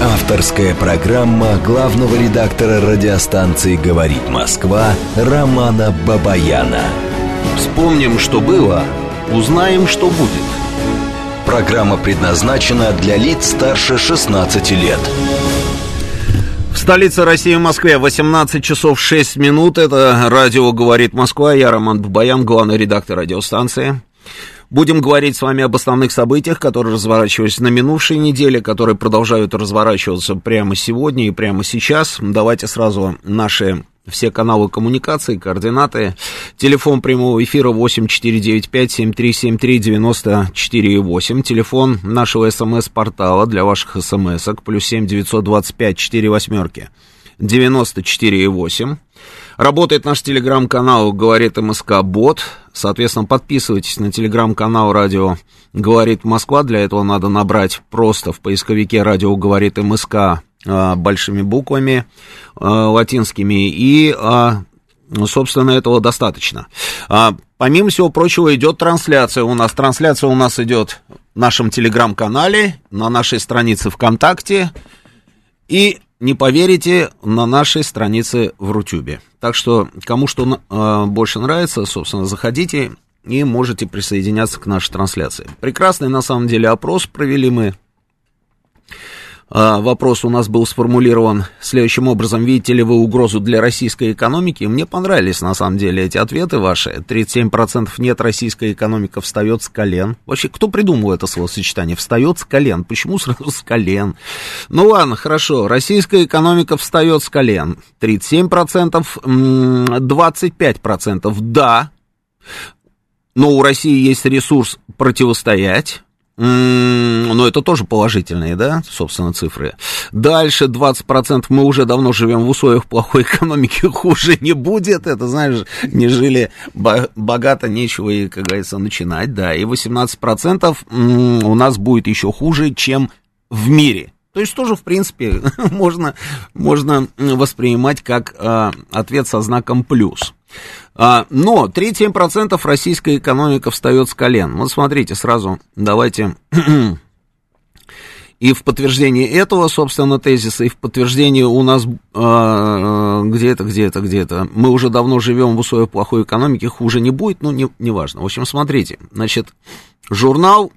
Авторская программа главного редактора радиостанции «Говорит Москва» Романа Бабаяна. Вспомним, что было, узнаем, что будет. Программа предназначена для лиц старше 16 лет. В столице России, в Москве, 18 часов 6 минут. Это радио «Говорит Москва». Я Роман Бабаян, главный редактор радиостанции. Будем говорить с вами об основных событиях, которые разворачивались на минувшей неделе, которые продолжают разворачиваться прямо сегодня и прямо сейчас. Давайте сразу наши все каналы коммуникации, координаты. Телефон прямого эфира 8495-7373-94,8. Телефон нашего СМС-портала для ваших СМСок +7 925 48 94,8. Работает наш телеграм-канал «Говорит МСК Бот». Соответственно, подписывайтесь на телеграм-канал «Радио Говорит Москва». Для этого надо набрать просто в поисковике «Радио Говорит МСК» большими буквами, латинскими, и, собственно, этого достаточно. Помимо всего прочего, идет трансляция у нас. Трансляция у нас идет в нашем телеграм-канале, на нашей странице ВКонтакте и, не поверите, на нашей странице в Рутюбе. Так что, кому что больше нравится, собственно, заходите и можете присоединяться к нашей трансляции. Прекрасный, на самом деле, опрос провели мы. Вопрос у нас был сформулирован следующим образом: видите ли вы угрозу для российской экономики? Мне понравились, на самом деле, эти ответы ваши. 37% нет, российская экономика встает с колен. Вообще, кто придумал это словосочетание? Встает с колен. Почему сразу с колен? Ну ладно, хорошо. Российская экономика встает с колен. 37%, 25% да, но у России есть ресурс противостоять. Но это тоже положительные, да, собственно, цифры. Дальше 20% мы уже давно живем в условиях плохой экономики, хуже не будет. Это, знаешь, не жили богато, нечего и, как говорится, начинать, да. И 18% у нас будет еще хуже, чем в мире. То есть тоже, в принципе, можно воспринимать как ответ со знаком «плюс». Но 37% российская экономика встает с колен. Вот смотрите, сразу давайте и в подтверждении этого, собственно, тезиса, и в подтверждении у нас где-то, мы уже давно живем в условиях плохой экономики, хуже не будет, ну, неважно. В общем, смотрите, значит, журнал,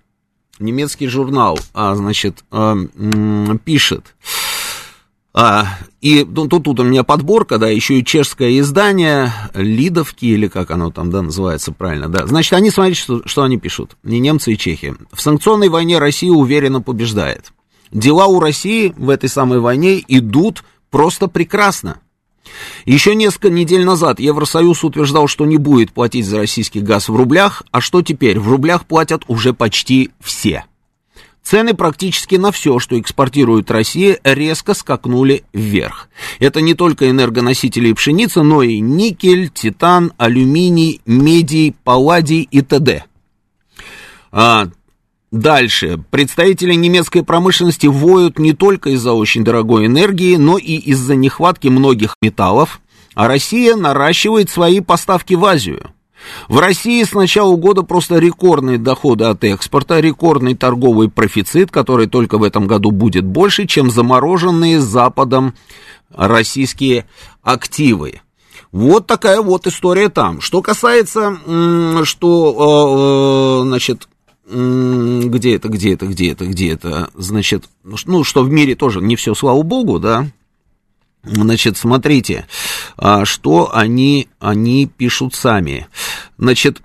немецкий журнал, пишет. И тут у меня подборка, да, еще и чешское издание, Лидовки, или как оно там, да, называется правильно, да. Значит, они, смотрите, что они пишут, и немцы, и чехи. В санкционной войне Россия уверенно побеждает. Дела у России в этой самой войне идут просто прекрасно. Еще несколько недель назад Евросоюз утверждал, что не будет платить за российский газ в рублях, а что теперь? В рублях платят уже почти все. Цены практически на все, что экспортирует Россия, резко скакнули вверх. Это не только энергоносители и пшеница, но и никель, титан, алюминий, медий, палладий и т.д. Дальше. Представители немецкой промышленности воют не только из-за очень дорогой энергии, но и из-за нехватки многих металлов, а Россия наращивает свои поставки в Азию. В России с начала года просто рекордные доходы от экспорта, рекордный торговый профицит, который только в этом году будет больше, чем замороженные Западом российские активы. Вот такая вот история там. Что касается, что в мире тоже не все, слава богу, да. Значит, смотрите, что они пишут сами. Значит,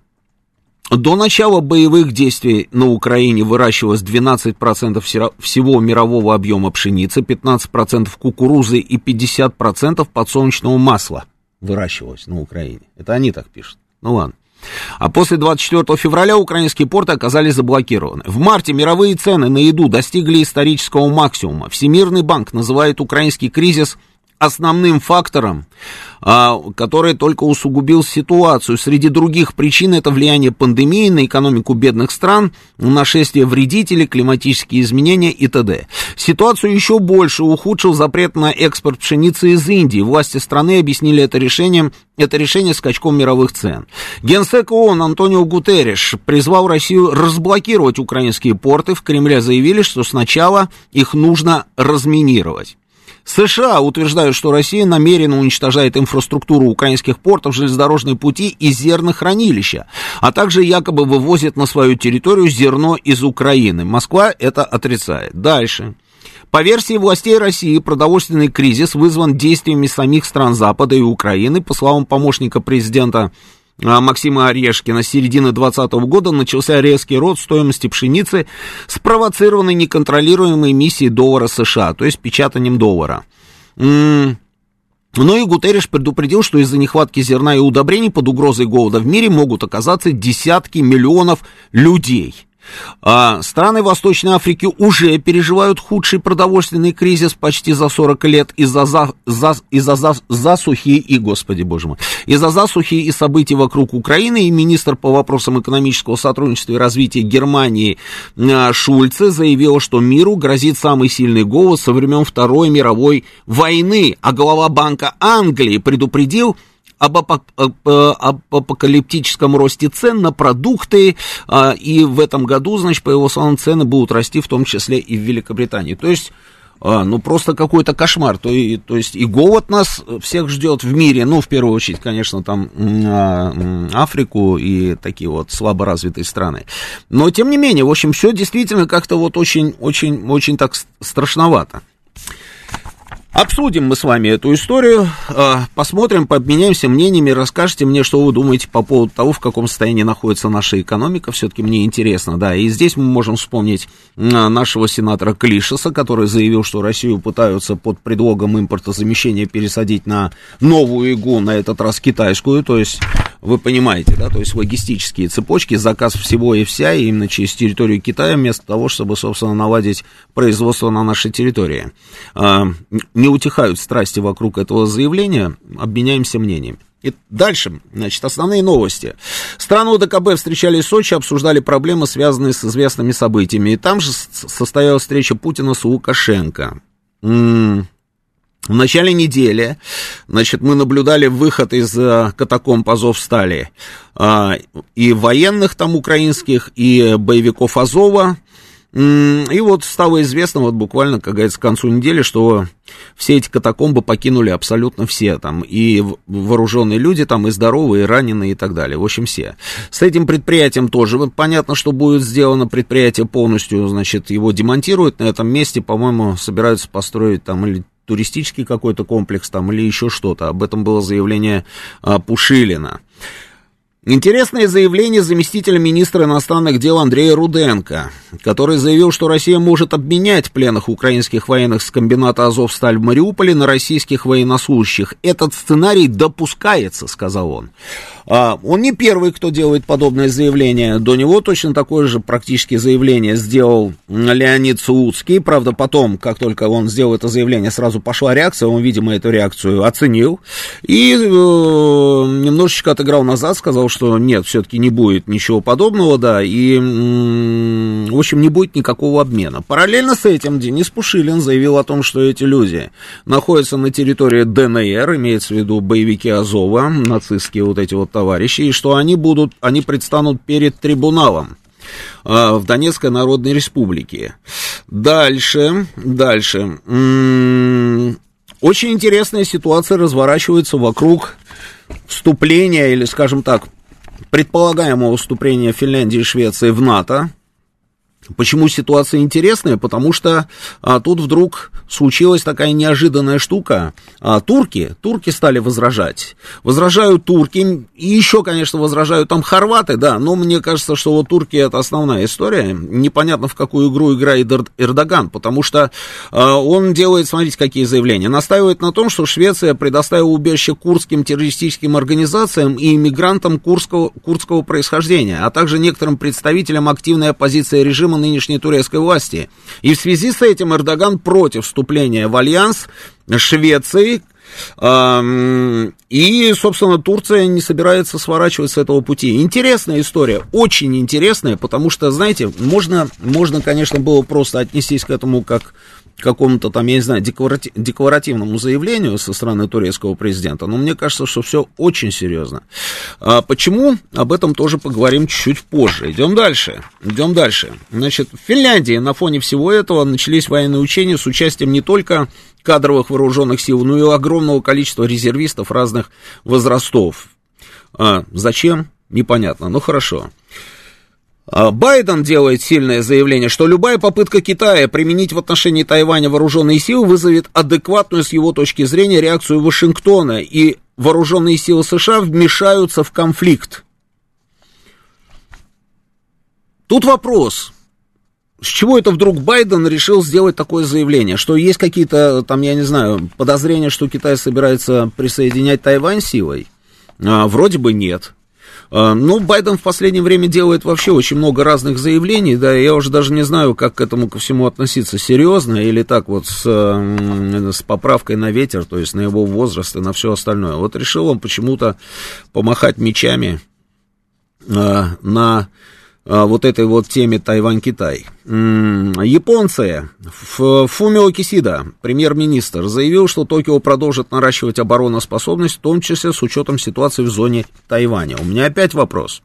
до начала боевых действий на Украине выращивалось 12% всего мирового объема пшеницы, 15% кукурузы и 50% подсолнечного масла выращивалось на Украине. Это они так пишут. Ну ладно. А после 24 февраля украинские порты оказались заблокированы. В марте мировые цены на еду достигли исторического максимума. Всемирный банк называет украинский кризис основным фактором, который только усугубил ситуацию. Среди других причин это влияние пандемии на экономику бедных стран, нашествие вредителей, климатические изменения и т.д. Ситуацию еще больше ухудшил запрет на экспорт пшеницы из Индии. Власти страны объяснили это решение скачком мировых цен. Генсек ООН Антонио Гутерриш призвал Россию разблокировать украинские порты. В Кремле заявили, что сначала их нужно разминировать. США утверждают, что Россия намеренно уничтожает инфраструктуру украинских портов, железнодорожные пути и зернохранилища, а также якобы вывозит на свою территорию зерно из Украины. Москва это отрицает. Дальше. По версии властей России, продовольственный кризис вызван действиями самих стран Запада и Украины. По словам помощника президента Максима Орешкина, с середины 2020 года начался резкий рост стоимости пшеницы, спровоцированный неконтролируемой эмиссией доллара США, то есть печатанием доллара. Но и Гутерриш предупредил, что из-за нехватки зерна и удобрений под угрозой голода в мире могут оказаться десятки миллионов людей. Страны Восточной Африки уже переживают худший продовольственный кризис почти за 40 лет из-за засухи и событий вокруг Украины, и министр по вопросам экономического сотрудничества и развития Германии Шульце заявил, что миру грозит самый сильный голод со времен Второй мировой войны, а глава Банка Англии предупредил об апокалиптическом росте цен на продукты, и в этом году, значит, по его словам, цены будут расти, в том числе и в Великобритании. То есть, ну, просто какой-то кошмар. То есть, и голод нас всех ждет в мире, ну, в первую очередь, конечно, там Африку и такие вот слаборазвитые страны. Но, тем не менее, в общем, все действительно как-то вот очень-очень-очень так страшновато. Обсудим мы с вами эту историю, посмотрим, пообменяемся мнениями, расскажите мне, что вы думаете по поводу того, в каком состоянии находится наша экономика, все-таки мне интересно, да, и здесь мы можем вспомнить нашего сенатора Клишаса, который заявил, что Россию пытаются под предлогом импортозамещения пересадить на новую иглу, на этот раз китайскую, то есть, вы понимаете, да, то есть логистические цепочки, заказ всего и вся, и именно через территорию Китая, вместо того, чтобы, собственно, наладить производство на нашей территории. Не утихают страсти вокруг этого заявления, обменяемся мнениями. И дальше, значит, основные новости. Страны ОДКБ встречались в Сочи, обсуждали проблемы, связанные с известными событиями. И там же состоялась встреча Путина с Лукашенко. В начале недели, значит, мы наблюдали выход из катакомб Азовстали и военных там украинских, и боевиков Азова. И вот стало известно, вот буквально, как говорится, к концу недели, что все эти катакомбы покинули абсолютно все, там, и вооруженные люди, там, и здоровые, и раненые, и так далее, в общем, все. С этим предприятием тоже, понятно, что будет сделано, предприятие полностью, значит, его демонтируют, на этом месте, по-моему, собираются построить, там, или туристический какой-то комплекс, там, или еще что-то, об этом было заявление Пушилина. Интересное заявление заместителя министра иностранных дел Андрея Руденко, который заявил, что Россия может обменять пленных украинских военных с комбината «Азовсталь» в Мариуполе на российских военнослужащих. Этот сценарий допускается, сказал он. Он не первый, кто делает подобное заявление. До него точно такое же практически заявление сделал Леонид Суцкий. Правда, потом, как только он сделал это заявление, сразу пошла реакция. Он, видимо, эту реакцию оценил и немножечко отыграл назад, сказал, что нет, все-таки не будет ничего подобного, да, и, в общем, не будет никакого обмена. Параллельно с этим Денис Пушилин заявил о том, что эти люди находятся на территории ДНР, имеется в виду боевики Азова, нацистские вот эти вот товарищи, и что они предстанут перед трибуналом в Донецкой Народной Республике. Дальше. Очень интересная ситуация разворачивается вокруг вступления, или, скажем так, предполагаемого вступления Финляндии и Швеции в НАТО. Почему ситуация интересная? Потому что тут вдруг случилась такая неожиданная штука. Турки стали возражать. Возражают турки, и еще, конечно, возражают там хорваты, да, но мне кажется, что вот турки — это основная история. Непонятно, в какую игру играет Эрдоган, потому что он делает, смотрите, какие заявления. Настаивает на том, что Швеция предоставила убежище курдским террористическим организациям и иммигрантам курдского происхождения, а также некоторым представителям активной оппозиции режима системы нынешней турецкой власти. И в связи с этим Эрдоган против вступления в альянс Швеции. И, собственно, Турция не собирается сворачивать с этого пути. Интересная история, очень интересная, потому что, знаете, можно, конечно, было просто отнестись к этому как к какому-то там, я не знаю, декларативному заявлению со стороны турецкого президента, но мне кажется, что все очень серьезно. Почему? Об этом тоже поговорим чуть-чуть позже. Идем дальше. Значит, в Финляндии на фоне всего этого начались военные учения с участием не только кадровых вооруженных сил, но и огромного количества резервистов разных возрастов. Зачем? Непонятно, но хорошо. Байден делает сильное заявление, что любая попытка Китая применить в отношении Тайваня вооруженные силы вызовет адекватную, с его точки зрения, реакцию Вашингтона, и вооруженные силы США вмешаются в конфликт. Тут вопрос. С чего это вдруг Байден решил сделать такое заявление? Что есть какие-то, там, я не знаю, подозрения, что Китай собирается присоединять Тайвань силой? Вроде бы нет. Ну, Байден в последнее время делает вообще очень много разных заявлений, да, я уже даже не знаю, как к этому ко всему относиться, серьезно или так вот с поправкой на ветер, то есть на его возраст и на все остальное. Вот решил он почему-то помахать мечами на вот этой вот теме Тайвань-Китай. Японцы. Фумио Кисида, премьер-министр, заявил, что Токио продолжит наращивать обороноспособность, в том числе с учетом ситуации в зоне Тайваня. У меня опять вопрос.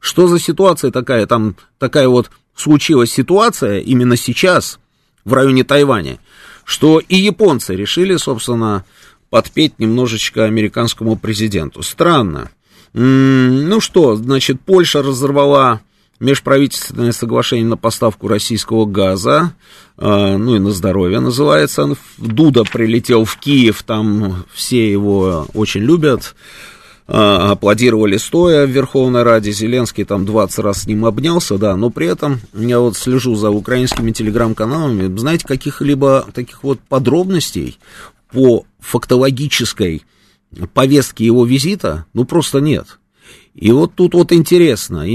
Что за ситуация такая? Там такая вот случилась ситуация именно сейчас в районе Тайваня, что и японцы решили, собственно, подпеть немножечко американскому президенту. Странно. Ну что, значит, Польша разорвала межправительственное соглашение на поставку российского газа, ну и на здоровье называется. Дуда прилетел в Киев, там все его очень любят, аплодировали стоя в Верховной Раде. Зеленский там 20 раз с ним обнялся, да, но при этом я вот слежу за украинскими телеграм-каналами, знаете, каких-либо таких вот подробностей по фактологической повестке его визита, ну просто нет. И вот тут вот интересно,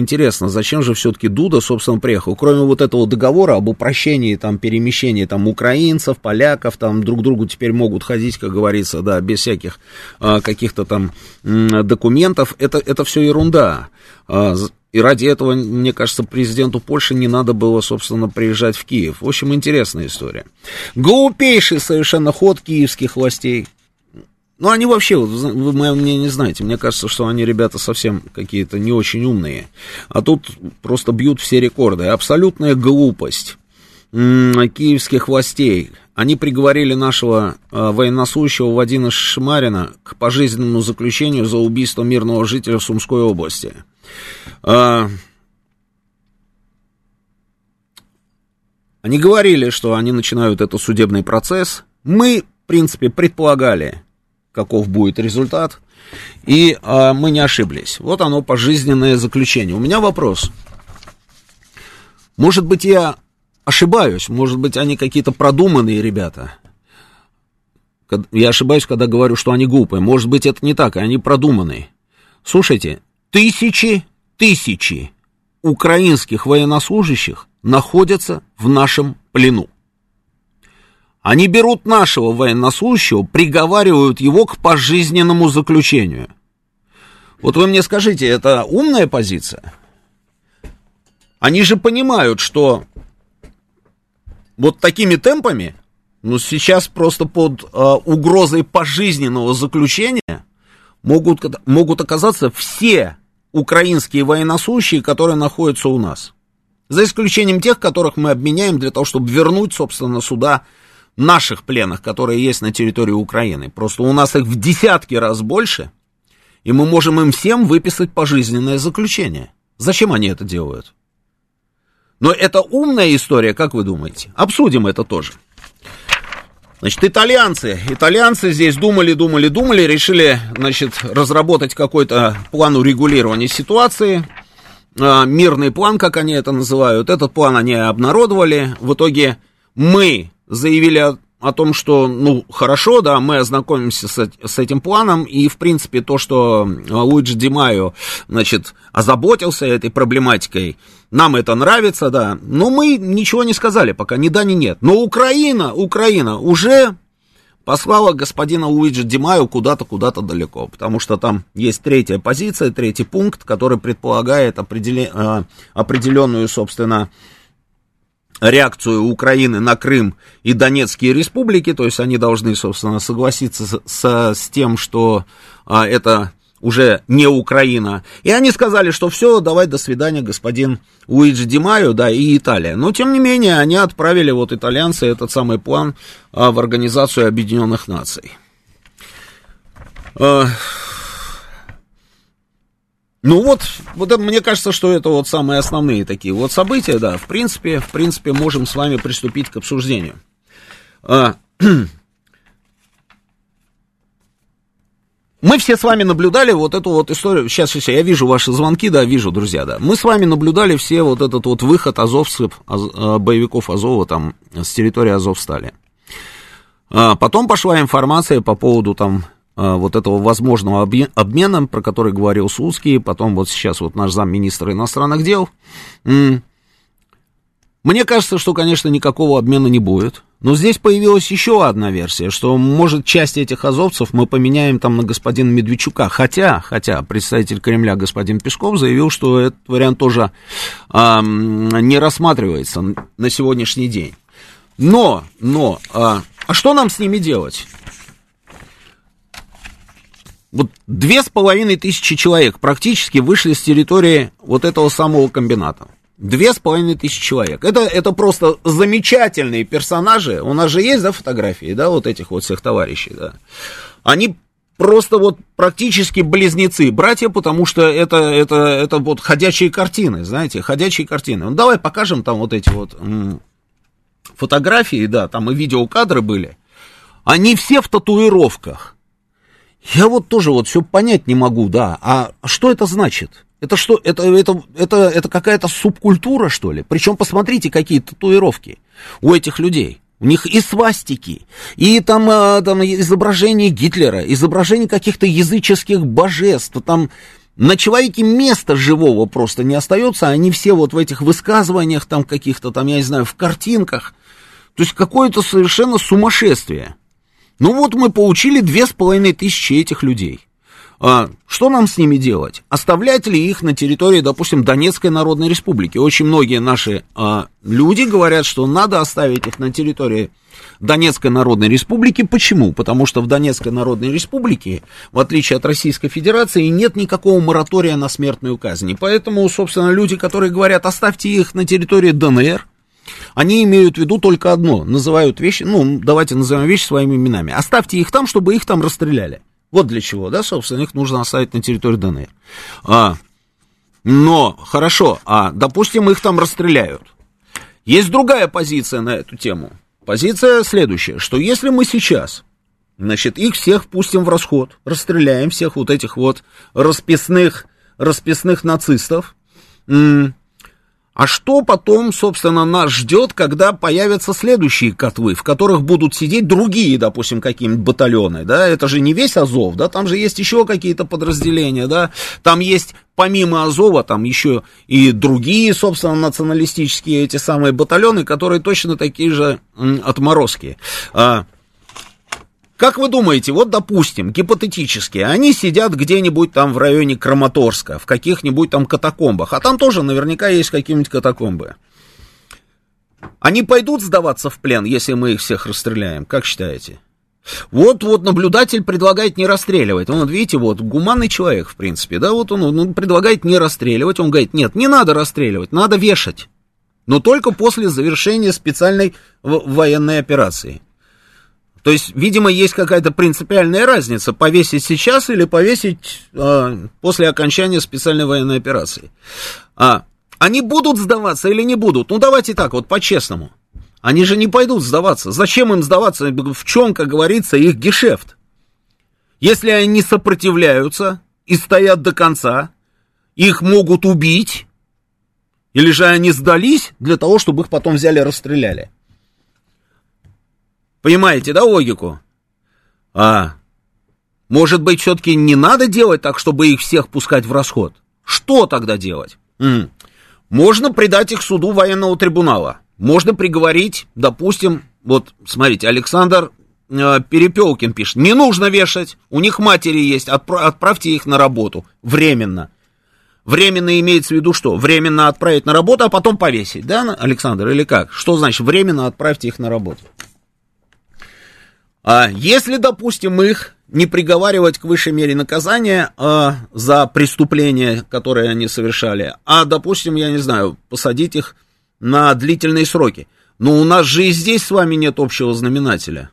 зачем же все-таки Дуда, собственно, приехал, кроме вот этого договора об упрощении, там, перемещения, там, украинцев, поляков, там, друг к другу теперь могут ходить, как говорится, да, без всяких каких-то там документов, это все ерунда, и ради этого, мне кажется, президенту Польши не надо было, собственно, приезжать в Киев. В общем, интересная история. Глупейший совершенно ход киевских властей. Ну, они вообще, вы мое мнение не знаете, мне кажется, что они, ребята, совсем какие-то не очень умные, а тут просто бьют все рекорды. Абсолютная глупость киевских властей. Они приговорили нашего военнослужащего Вадима Шимарина к пожизненному заключению за убийство мирного жителя в Сумской области. Они говорили, что они начинают этот судебный процесс. Мы, в принципе, предполагали, каков будет результат, и мы не ошиблись. Вот оно, пожизненное заключение. У меня вопрос. Может быть, я ошибаюсь, может быть, они какие-то продуманные ребята. Я ошибаюсь, когда говорю, что они глупые. Может быть, это не так, они продуманные. Слушайте, тысячи украинских военнослужащих находятся в нашем плену. Они берут нашего военнослужащего, приговаривают его к пожизненному заключению. Вот вы мне скажите, это умная позиция? Они же понимают, что вот такими темпами, ну, сейчас просто под угрозой пожизненного заключения могут оказаться все украинские военнослужащие, которые находятся у нас. За исключением тех, которых мы обменяем для того, чтобы вернуть, собственно, сюда наших пленных, которые есть на территории Украины. Просто у нас их в десятки раз больше, и мы можем им всем выписать пожизненное заключение. Зачем они это делают? Но это умная история, как вы думаете? Обсудим это тоже. Значит, итальянцы здесь думали, решили, значит, разработать какой-то план урегулирования ситуации, мирный план, как они это называют. Этот план они обнародовали. В итоге мы заявили о том, что, ну, хорошо, да, мы ознакомимся с этим планом, и, в принципе, то, что Луиджи Ди Майо, значит, озаботился этой проблематикой, нам это нравится, да, но мы ничего не сказали пока, ни да, ни нет. Но Украина уже послала господина Луиджи Ди Майо куда-то далеко, потому что там есть третья позиция, третий пункт, который предполагает определенную, собственно, реакцию Украины на Крым и Донецкие республики, то есть они должны, собственно, согласиться с тем, что это уже не Украина. И они сказали, что все, давай, до свидания, господин Луиджи Ди Майо, да, и Италия. Но, тем не менее, они отправили, вот, итальянцы, этот самый план в Организацию Объединенных Наций. Ну вот мне кажется, что это вот самые основные такие вот события, да, в принципе, можем с вами приступить к обсуждению. Мы все с вами наблюдали вот эту вот историю, сейчас, я вижу ваши звонки, да, вижу, друзья, да, мы с вами наблюдали все вот этот вот выход азовцев, боевиков Азова там с территории Азовстали. Потом пошла информация по поводу там вот этого возможного обмена, про который говорил Суцкий, потом вот сейчас вот наш замминистра иностранных дел. Мне кажется, что, конечно, никакого обмена не будет. Но здесь появилась еще одна версия, что, может, часть этих азовцев мы поменяем там на господина Медведчука. Хотя представитель Кремля господин Песков заявил, что этот вариант тоже не рассматривается на сегодняшний день. Но что нам с ними делать? Вот 2500 человек практически вышли с территории вот этого самого комбината. 2500 человек. Это просто замечательные персонажи. У нас же есть, да, фотографии, да, вот этих вот всех товарищей, да. Они просто вот практически близнецы, братья, потому что это вот ходячие картины, знаете, ходячие картины. Ну, давай покажем там вот эти вот фотографии, да, там и видеокадры были. Они все в татуировках. Я вот тоже вот все понять не могу, да, а что это значит? Это что, это какая-то субкультура, что ли? Причем посмотрите, какие татуировки у этих людей. У них и свастики, и там изображение Гитлера, изображение каких-то языческих божеств, там на человеке места живого просто не остается, они все вот в этих высказываниях там каких-то, там, я не знаю, в картинках. То есть какое-то совершенно сумасшествие. Ну вот мы получили 2500 этих людей. Что нам с ними делать? Оставлять ли их на территории, допустим, Донецкой Народной Республики? Очень многие наши люди говорят, что надо оставить их на территории Донецкой Народной Республики. Почему? Потому что в Донецкой Народной Республике, в отличие от Российской Федерации, нет никакого моратория на смертную казнь. И поэтому, собственно, люди, которые говорят, оставьте их на территории ДНР, они имеют в виду только одно, называют вещи, ну, давайте назовем вещи своими именами. Оставьте их там, чтобы их там расстреляли. Вот для чего, да, собственно, их нужно оставить на территории ДНР. Но, хорошо, допустим, их там расстреляют. Есть другая позиция на эту тему. Позиция следующая, что если мы сейчас, значит, их всех пустим в расход, расстреляем всех вот этих вот расписных нацистов, а что потом, собственно, нас ждет, когда появятся следующие котлы, в которых будут сидеть другие, допустим, какие-нибудь батальоны, да, это же не весь Азов, да, там же есть еще какие-то подразделения, да, там есть, помимо Азова, там еще и другие, собственно, националистические эти самые батальоны, которые точно такие же отморозки. Как вы думаете, вот, допустим, гипотетически, они сидят где-нибудь там в районе Краматорска, в каких-нибудь там катакомбах, а там тоже наверняка есть какие-нибудь катакомбы. Они пойдут сдаваться в плен, если мы их всех расстреляем, как считаете? Вот наблюдатель предлагает не расстреливать. Он, видите, вот гуманный человек, в принципе, да, вот он предлагает не расстреливать, он говорит, нет, не надо расстреливать, надо вешать, но только после завершения специальной военной операции. То есть, видимо, есть какая-то принципиальная разница, повесить сейчас или повесить после окончания специальной военной операции. Они будут сдаваться или не будут? Ну, давайте так, вот по-честному. Они же не пойдут сдаваться. Зачем им сдаваться? В чем, как говорится, их гешефт? Если они сопротивляются и стоят до конца, их могут убить, или же они сдались для того, чтобы их потом взяли и расстреляли? Понимаете, да, логику? Может быть, все-таки не надо делать так, чтобы их всех пускать в расход? Что тогда делать? Можно предать их суду военного трибунала. Можно приговорить, допустим, вот, смотрите, Александр Перепелкин пишет, не нужно вешать, у них матери есть, отправьте их на работу, временно. Временно имеется в виду что? Временно отправить на работу, а потом повесить, да, Александр, или как? Что значит временно отправьте их на работу? Если, допустим, их не приговаривать к высшей мере наказания за преступление, которое они совершали, а, допустим, я не знаю, посадить их на длительные сроки. Но у нас же и здесь с вами нет общего знаменателя.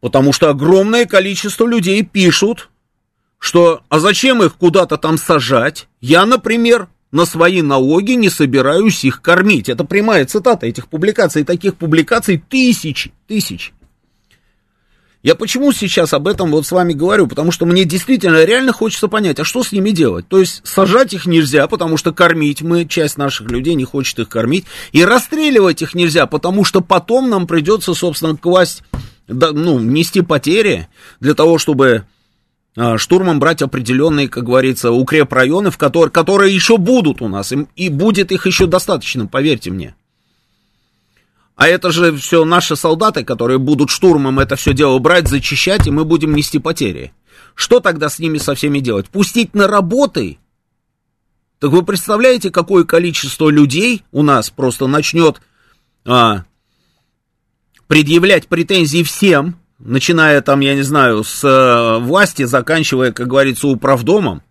Потому что огромное количество людей пишут, что, а зачем их куда-то там сажать? Я, например, на свои налоги не собираюсь их кормить. Это прямая цитата этих публикаций. Таких публикаций тысячи. Я почему сейчас об этом вот с вами говорю? Потому что мне действительно реально хочется понять, а что с ними делать? То есть сажать их нельзя, потому что кормить мы, часть наших людей не хочет их кормить. И расстреливать их нельзя, потому что потом нам придется, собственно, класть, ну, нести потери для того, чтобы штурмом брать определенные, как говорится, укрепрайоны, которые еще будут у нас. И будет их еще достаточно, поверьте мне. А это же все наши солдаты, которые будут штурмом это все дело брать, зачищать, и мы будем нести потери. Что тогда с ними со всеми делать? Пустить на работы? Так вы представляете, какое количество людей у нас просто начнет предъявлять претензии всем, начиная там, я не знаю, с власти, заканчивая, как говорится, управдомом,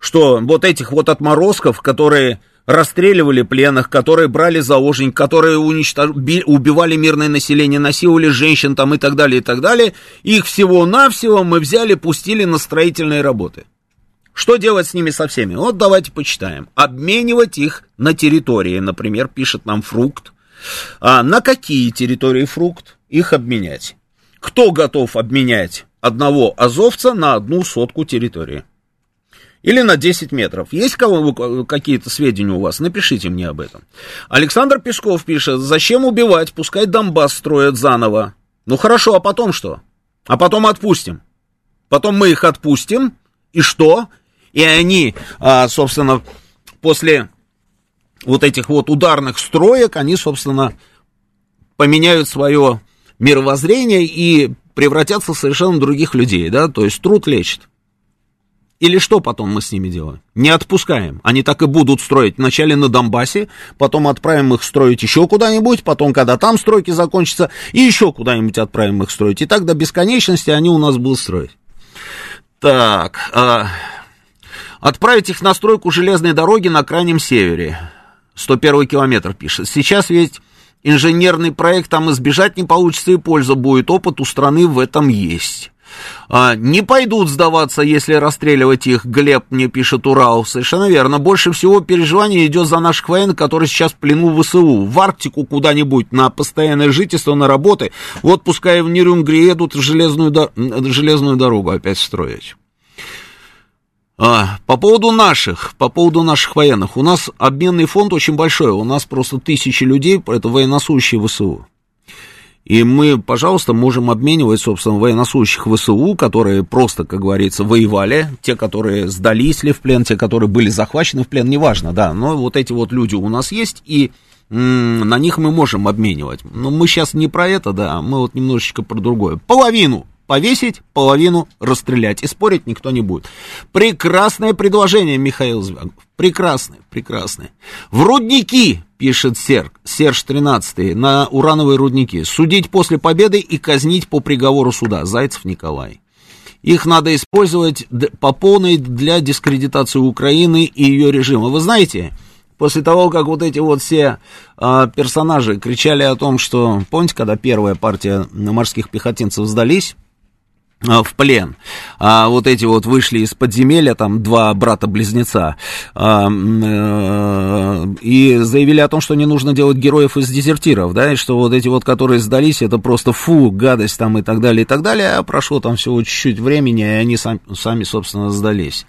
что вот этих вот отморозков, которые расстреливали пленных, которые брали заложник, которые убивали мирное население, насиловали женщин там и так далее. Их всего-навсего мы взяли, пустили на строительные работы. Что делать с ними со всеми? Вот давайте почитаем. Обменивать их на территории, например, пишет нам Фрукт. На какие территории, Фрукт, их обменять? Кто готов обменять одного азовца на 1/100 территории? Или на 10 метров. Есть какие-то сведения у вас? Напишите мне об этом. Александр Песков пишет, зачем убивать, пускай Донбасс строят заново. Ну хорошо, а потом что? А потом отпустим. Потом мы их отпустим, и что? И они, собственно, после вот этих вот ударных строек, они, собственно, поменяют свое мировоззрение и превратятся в совершенно других людей, да? То есть труд лечит. Или что потом мы с ними делаем? Не отпускаем. Они так и будут строить. Вначале на Донбассе, потом отправим их строить еще куда-нибудь, потом, когда там стройки закончатся, и еще куда-нибудь отправим их строить. И так до бесконечности они у нас будут строить. Так. Отправить их на стройку железной дороги на Крайнем Севере. 101 километр пишет. Сейчас ведь инженерный проект, там избежать не получится, и польза будет. Опыт у страны в этом есть. Не пойдут сдаваться, если расстреливать их. Глеб мне пишет, Урал. Совершенно верно. Больше всего переживание идет за наших военных, которые сейчас в плену ВСУ. В Арктику куда-нибудь на постоянное жительство, на работы. Вот пускай в Нерюнгри едут железную дорогу опять строить. По поводу наших военных. У нас обменный фонд очень большой. У нас просто 1000 людей, это военнослужащие ВСУ. И мы, пожалуйста, можем обменивать, собственно, военнослужащих ВСУ, которые просто, как говорится, воевали, те, которые сдались ли в плен, те, которые были захвачены в плен, неважно, да, но вот эти вот люди у нас есть, и на них мы можем обменивать. Но мы сейчас не про это, да, мы вот немножечко про другое. Половину повесить, половину расстрелять, и спорить никто не будет. Прекрасное предложение, Михаил Звягов, прекрасное. В рудники, пишет Серж 13, на урановые рудники. Судить после победы и казнить по приговору суда. Зайцев Николай. Их надо использовать по полной для дискредитации Украины и ее режима. Вы знаете, после того, как вот эти вот все персонажи кричали о том, что, помните, когда первая партия морских пехотинцев сдались в плен, вот эти вот вышли из подземелья, там два брата-близнеца, и заявили о том, что не нужно делать героев из дезертиров, да, и что вот эти вот, которые сдались, это просто фу, гадость там и так далее, а прошло там всего чуть-чуть времени, и они сами, собственно, сдались.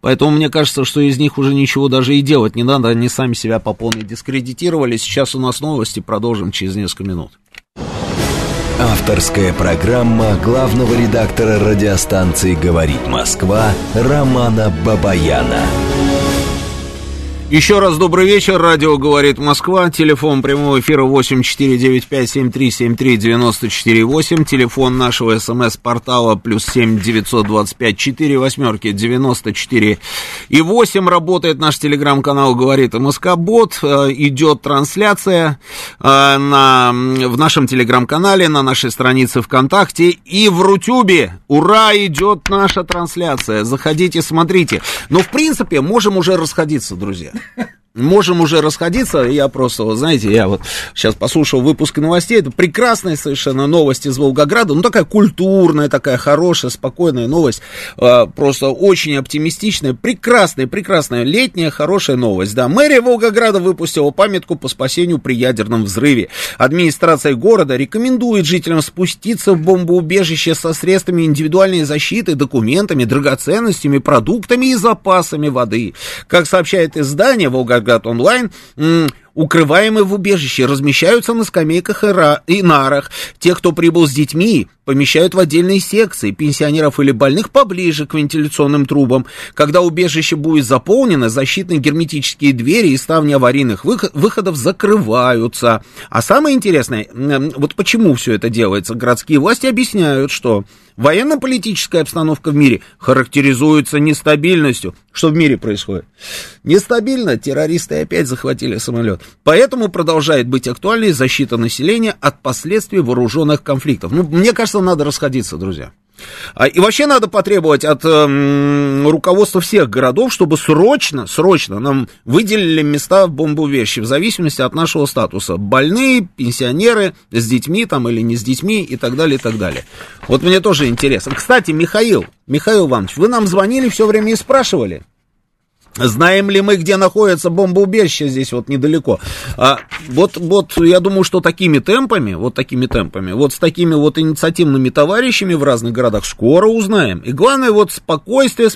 Поэтому мне кажется, что из них уже ничего даже и делать не надо, они сами себя по полной дискредитировали. Сейчас у нас новости, продолжим через несколько минут. Авторская программа главного редактора радиостанции «Говорит Москва» Романа Бабаяна. Еще раз добрый вечер. Радио «Говорит Москва». Телефон прямого эфира 8495-7373-94-8. Телефон нашего СМС-портала +7 925 4 8 94 и 8. Работает наш телеграм-канал «Говорит МСК Бот». Идет трансляция в нашем телеграм-канале, на нашей странице ВКонтакте и в Рутюбе. Ура, идет наша трансляция. Заходите, смотрите. Но, в принципе, можем уже расходиться, друзья. Можем уже расходиться, я просто, вот знаете, я вот сейчас послушал выпуск новостей, это прекрасная совершенно новость из Волгограда, ну такая культурная, такая хорошая, спокойная новость, просто очень оптимистичная, прекрасная летняя хорошая новость, да. Мэрия Волгограда выпустила памятку по спасению при ядерном взрыве. Администрация города рекомендует жителям спуститься в бомбоубежище со средствами индивидуальной защиты, документами, драгоценностями, продуктами и запасами воды. Как сообщает издание Волгограда онлайн, укрываемые в убежище размещаются на скамейках и нарах. Те, кто прибыл с детьми, помещают в отдельные секции. Пенсионеров или больных поближе к вентиляционным трубам. Когда убежище будет заполнено, защитные герметические двери и ставни аварийных выходов закрываются. А самое интересное, вот почему все это делается. Городские власти объясняют, что военно-политическая обстановка в мире характеризуется нестабильностью. Что в мире происходит? Нестабильно. Террористы опять захватили самолет. Поэтому продолжает быть актуальной защита населения от последствий вооруженных конфликтов. Ну, мне кажется, надо расходиться, друзья. И вообще надо потребовать от руководства всех городов, чтобы срочно нам выделили места в бомбоубежище в зависимости от нашего статуса. Больные, пенсионеры, с детьми там или не с детьми и так далее, и так далее. Вот мне тоже интересно. Кстати, Михаил Иванович, вы нам звонили все время и спрашивали, знаем ли мы, где находится бомбоубежище здесь вот недалеко. Вот я думаю, что такими темпами, вот с такими вот инициативными товарищами в разных городах скоро узнаем. И главное, вот спокойствие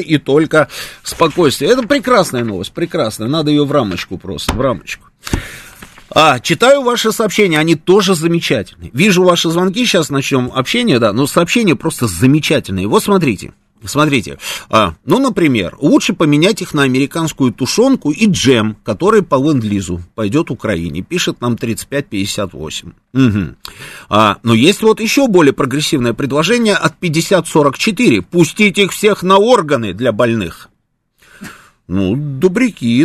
и только спокойствие. Это прекрасная новость, надо ее в рамочку. Читаю ваши сообщения, они тоже замечательные. Вижу ваши звонки, сейчас начнем общение, да, но сообщения просто замечательные. Вот смотрите, например, лучше поменять их на американскую тушенку и джем, который по ленд-лизу пойдет Украине, пишет нам 3558. Угу. Но есть вот еще более прогрессивное предложение от 5044, пустить их всех на органы для больных. Ну, добряки.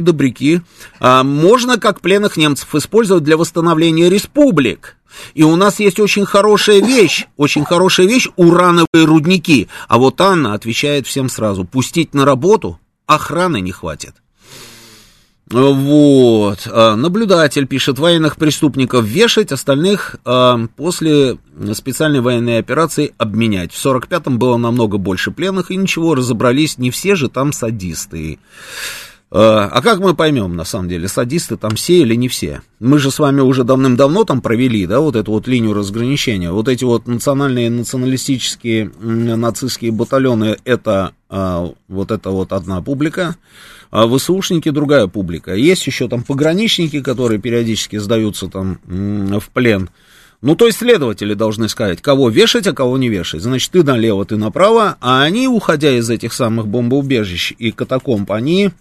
Можно как пленных немцев использовать для восстановления республик. И у нас есть очень хорошая вещь, урановые рудники. А вот Анна отвечает всем сразу, пустить на работу охраны не хватит. Вот, наблюдатель пишет, военных преступников вешать, остальных после специальной военной операции обменять. В 45-м было намного больше пленных, и ничего, разобрались, не все же там садисты. А как мы поймем, на самом деле, садисты там все или не все? Мы же с вами уже давным-давно там провели, да, вот эту вот линию разграничения. Вот эти вот националистические, нацистские батальоны, это одна публика, а ВСУшники другая публика. Есть еще там пограничники, которые периодически сдаются там в плен. Ну, то есть следователи должны сказать, кого вешать, а кого не вешать. Значит, ты налево, ты направо, а они, уходя из этих самых бомбоубежищ и катакомб, они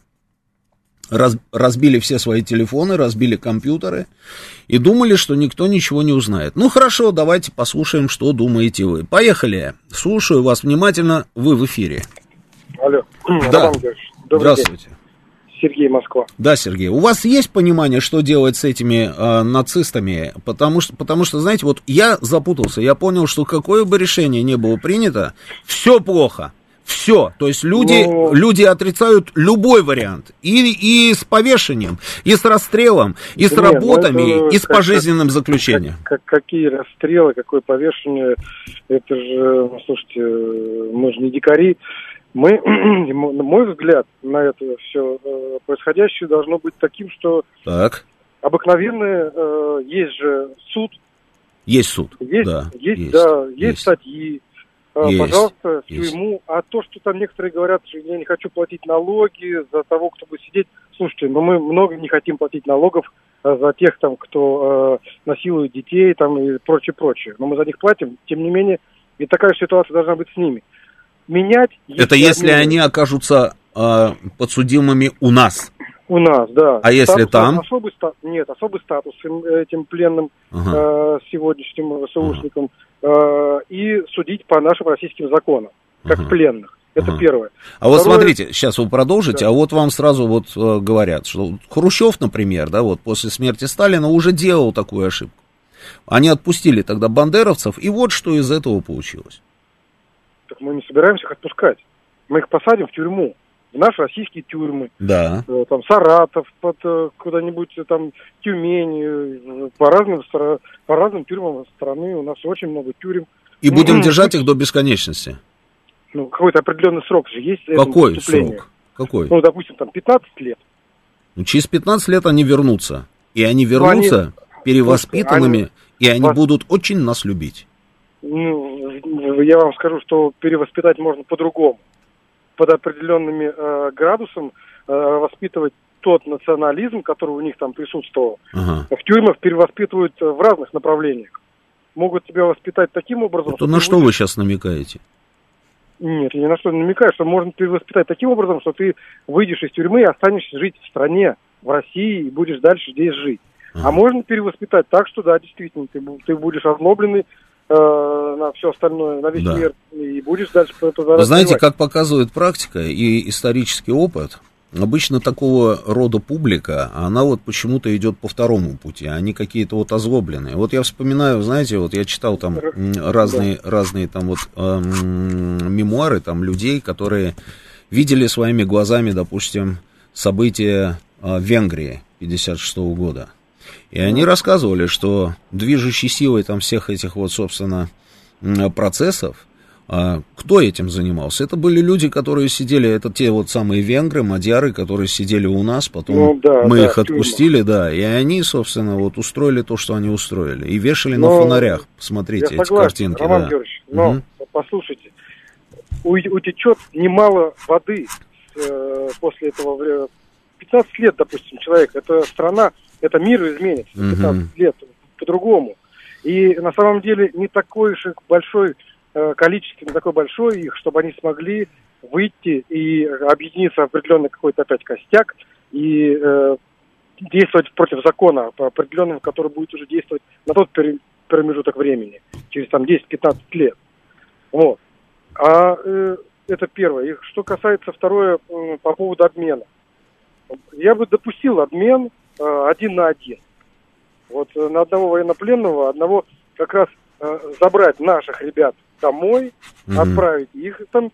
разбили все свои телефоны, разбили компьютеры и думали, что никто ничего не узнает. Ну, хорошо, давайте послушаем, что думаете вы. Поехали. Слушаю вас внимательно. Вы в эфире. Алло. Да. Здравствуйте. День. Сергей, Москва. Да, Сергей. У вас есть понимание, что делать с этими нацистами? Потому что, знаете, вот я запутался. Я понял, что какое бы решение ни было принято, все плохо. Все, то есть люди отрицают любой вариант, и с повешением, и с расстрелом, и с работами, и с пожизненным заключением. Какие расстрелы, какое повешение, это же, слушайте, мы же не дикари. На мой взгляд, на это все происходящее должно быть таким, что обыкновенные, есть же суд. Есть статьи. Пожалуйста, в тюрьму. А то, что там некоторые говорят, что я не хочу платить налоги за того, кто будет сидеть. Слушайте, мы много не хотим платить налогов за тех, там, кто насилует детей там, и прочее. Но мы за них платим. Тем не менее, и такая же ситуация должна быть с ними. Менять... Это если они окажутся подсудимыми у нас. У нас, да. А если там? Нет, особый статус этим пленным сегодняшним соушникам. И судить по нашим российским законам, как пленных. Это первое. А второе... вот смотрите, сейчас вы продолжите, да. А вот вам сразу вот говорят, что Хрущев, например, да, вот после смерти Сталина уже делал такую ошибку. Они отпустили тогда бандеровцев, и вот что из этого получилось. Так мы не собираемся их отпускать. Мы их посадим в тюрьму, в наши российские тюрьмы. Да. Там Саратов, под куда-нибудь там Тюмень, по разным тюрьмам страны. У нас очень много тюрем. И будем держать их до бесконечности. Ну, какой-то определенный срок же есть. Какой срок? Какой? Ну, допустим, там 15 лет. Ну, через 15 лет они вернутся. И они вернутся перевоспитанными, и они будут очень нас любить. Ну, я вам скажу, что перевоспитать можно по-другому. Под определенными градусом воспитывать тот национализм, который у них там присутствовал. Ага. В тюрьмах перевоспитывают в разных направлениях. Могут тебя воспитать таким образом... Это на что вы сейчас намекаете? Нет, я ни на что не намекаю, что можно перевоспитать таким образом, что ты выйдешь из тюрьмы и останешься жить в стране, в России, и будешь дальше здесь жить. А можно перевоспитать так, что да, действительно, ты будешь озлобленный на все остальное, на весь мир, и будешь дальше... Вы знаете, как показывает практика и исторический опыт, обычно такого рода публика, она вот почему-то идет по второму пути, они какие-то вот озлобленные. Вот я вспоминаю, знаете, вот я читал там разные там вот мемуары там людей, которые видели своими глазами, допустим, события в Венгрии 1956 года. И они рассказывали, что движущей силой там всех этих вот, собственно, процессов, кто этим занимался? Это были люди, которые сидели, это те вот самые венгры, мадьяры, которые сидели у нас, потом их отпустили, и они, собственно, вот устроили то, что они устроили, и вешали на фонарях, посмотрите эти картинки. Роман Георгиевич, послушайте, утечет немало воды после этого, 15 лет, допустим, человек, это страна, это мир изменится, 15 лет по-другому, и на самом деле не такой уж большой количество не такое большое их, чтобы они смогли выйти и объединиться в определенный какой-то опять костяк и действовать против закона определенного, который будет уже действовать на тот промежуток времени, через там 10-15 лет. Вот. Это первое. И что касается второе, по поводу обмена. Я бы допустил обмен 1 на 1. Вот на одного военнопленного, одного как раз забрать наших ребят домой, отправить их, там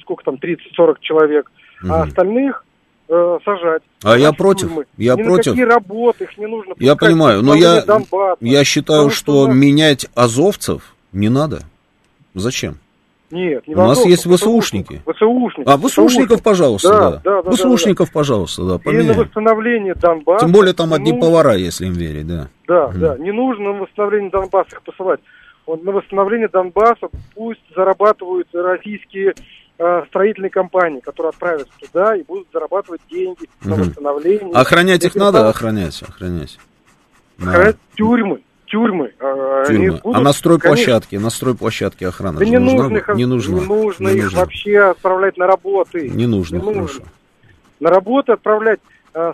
сколько там, 30-40 человек, а остальных сажать. А я против, я против. Никакие работы их не нужно. Я понимаю, но я считаю, что менять азовцев не надо. Зачем? Нет, не у нас есть ВСУшники. ВСУшников, пожалуйста, да. ВСУшников, пожалуйста, да, поменяем. И на восстановление Донбасса. Тем более там одни повара, если им верить, да. Да, не нужно на восстановление Донбасса их посылать. На восстановление Донбасса пусть зарабатывают российские строительные компании, которые отправятся туда и будут зарабатывать деньги на восстановление. Охранять их надо? Охранять. Охранять тюрьмы. Они будут, на стройплощадке охрана же нужна? Не нужно их вообще отправлять на работы. Не нужно. На работы отправлять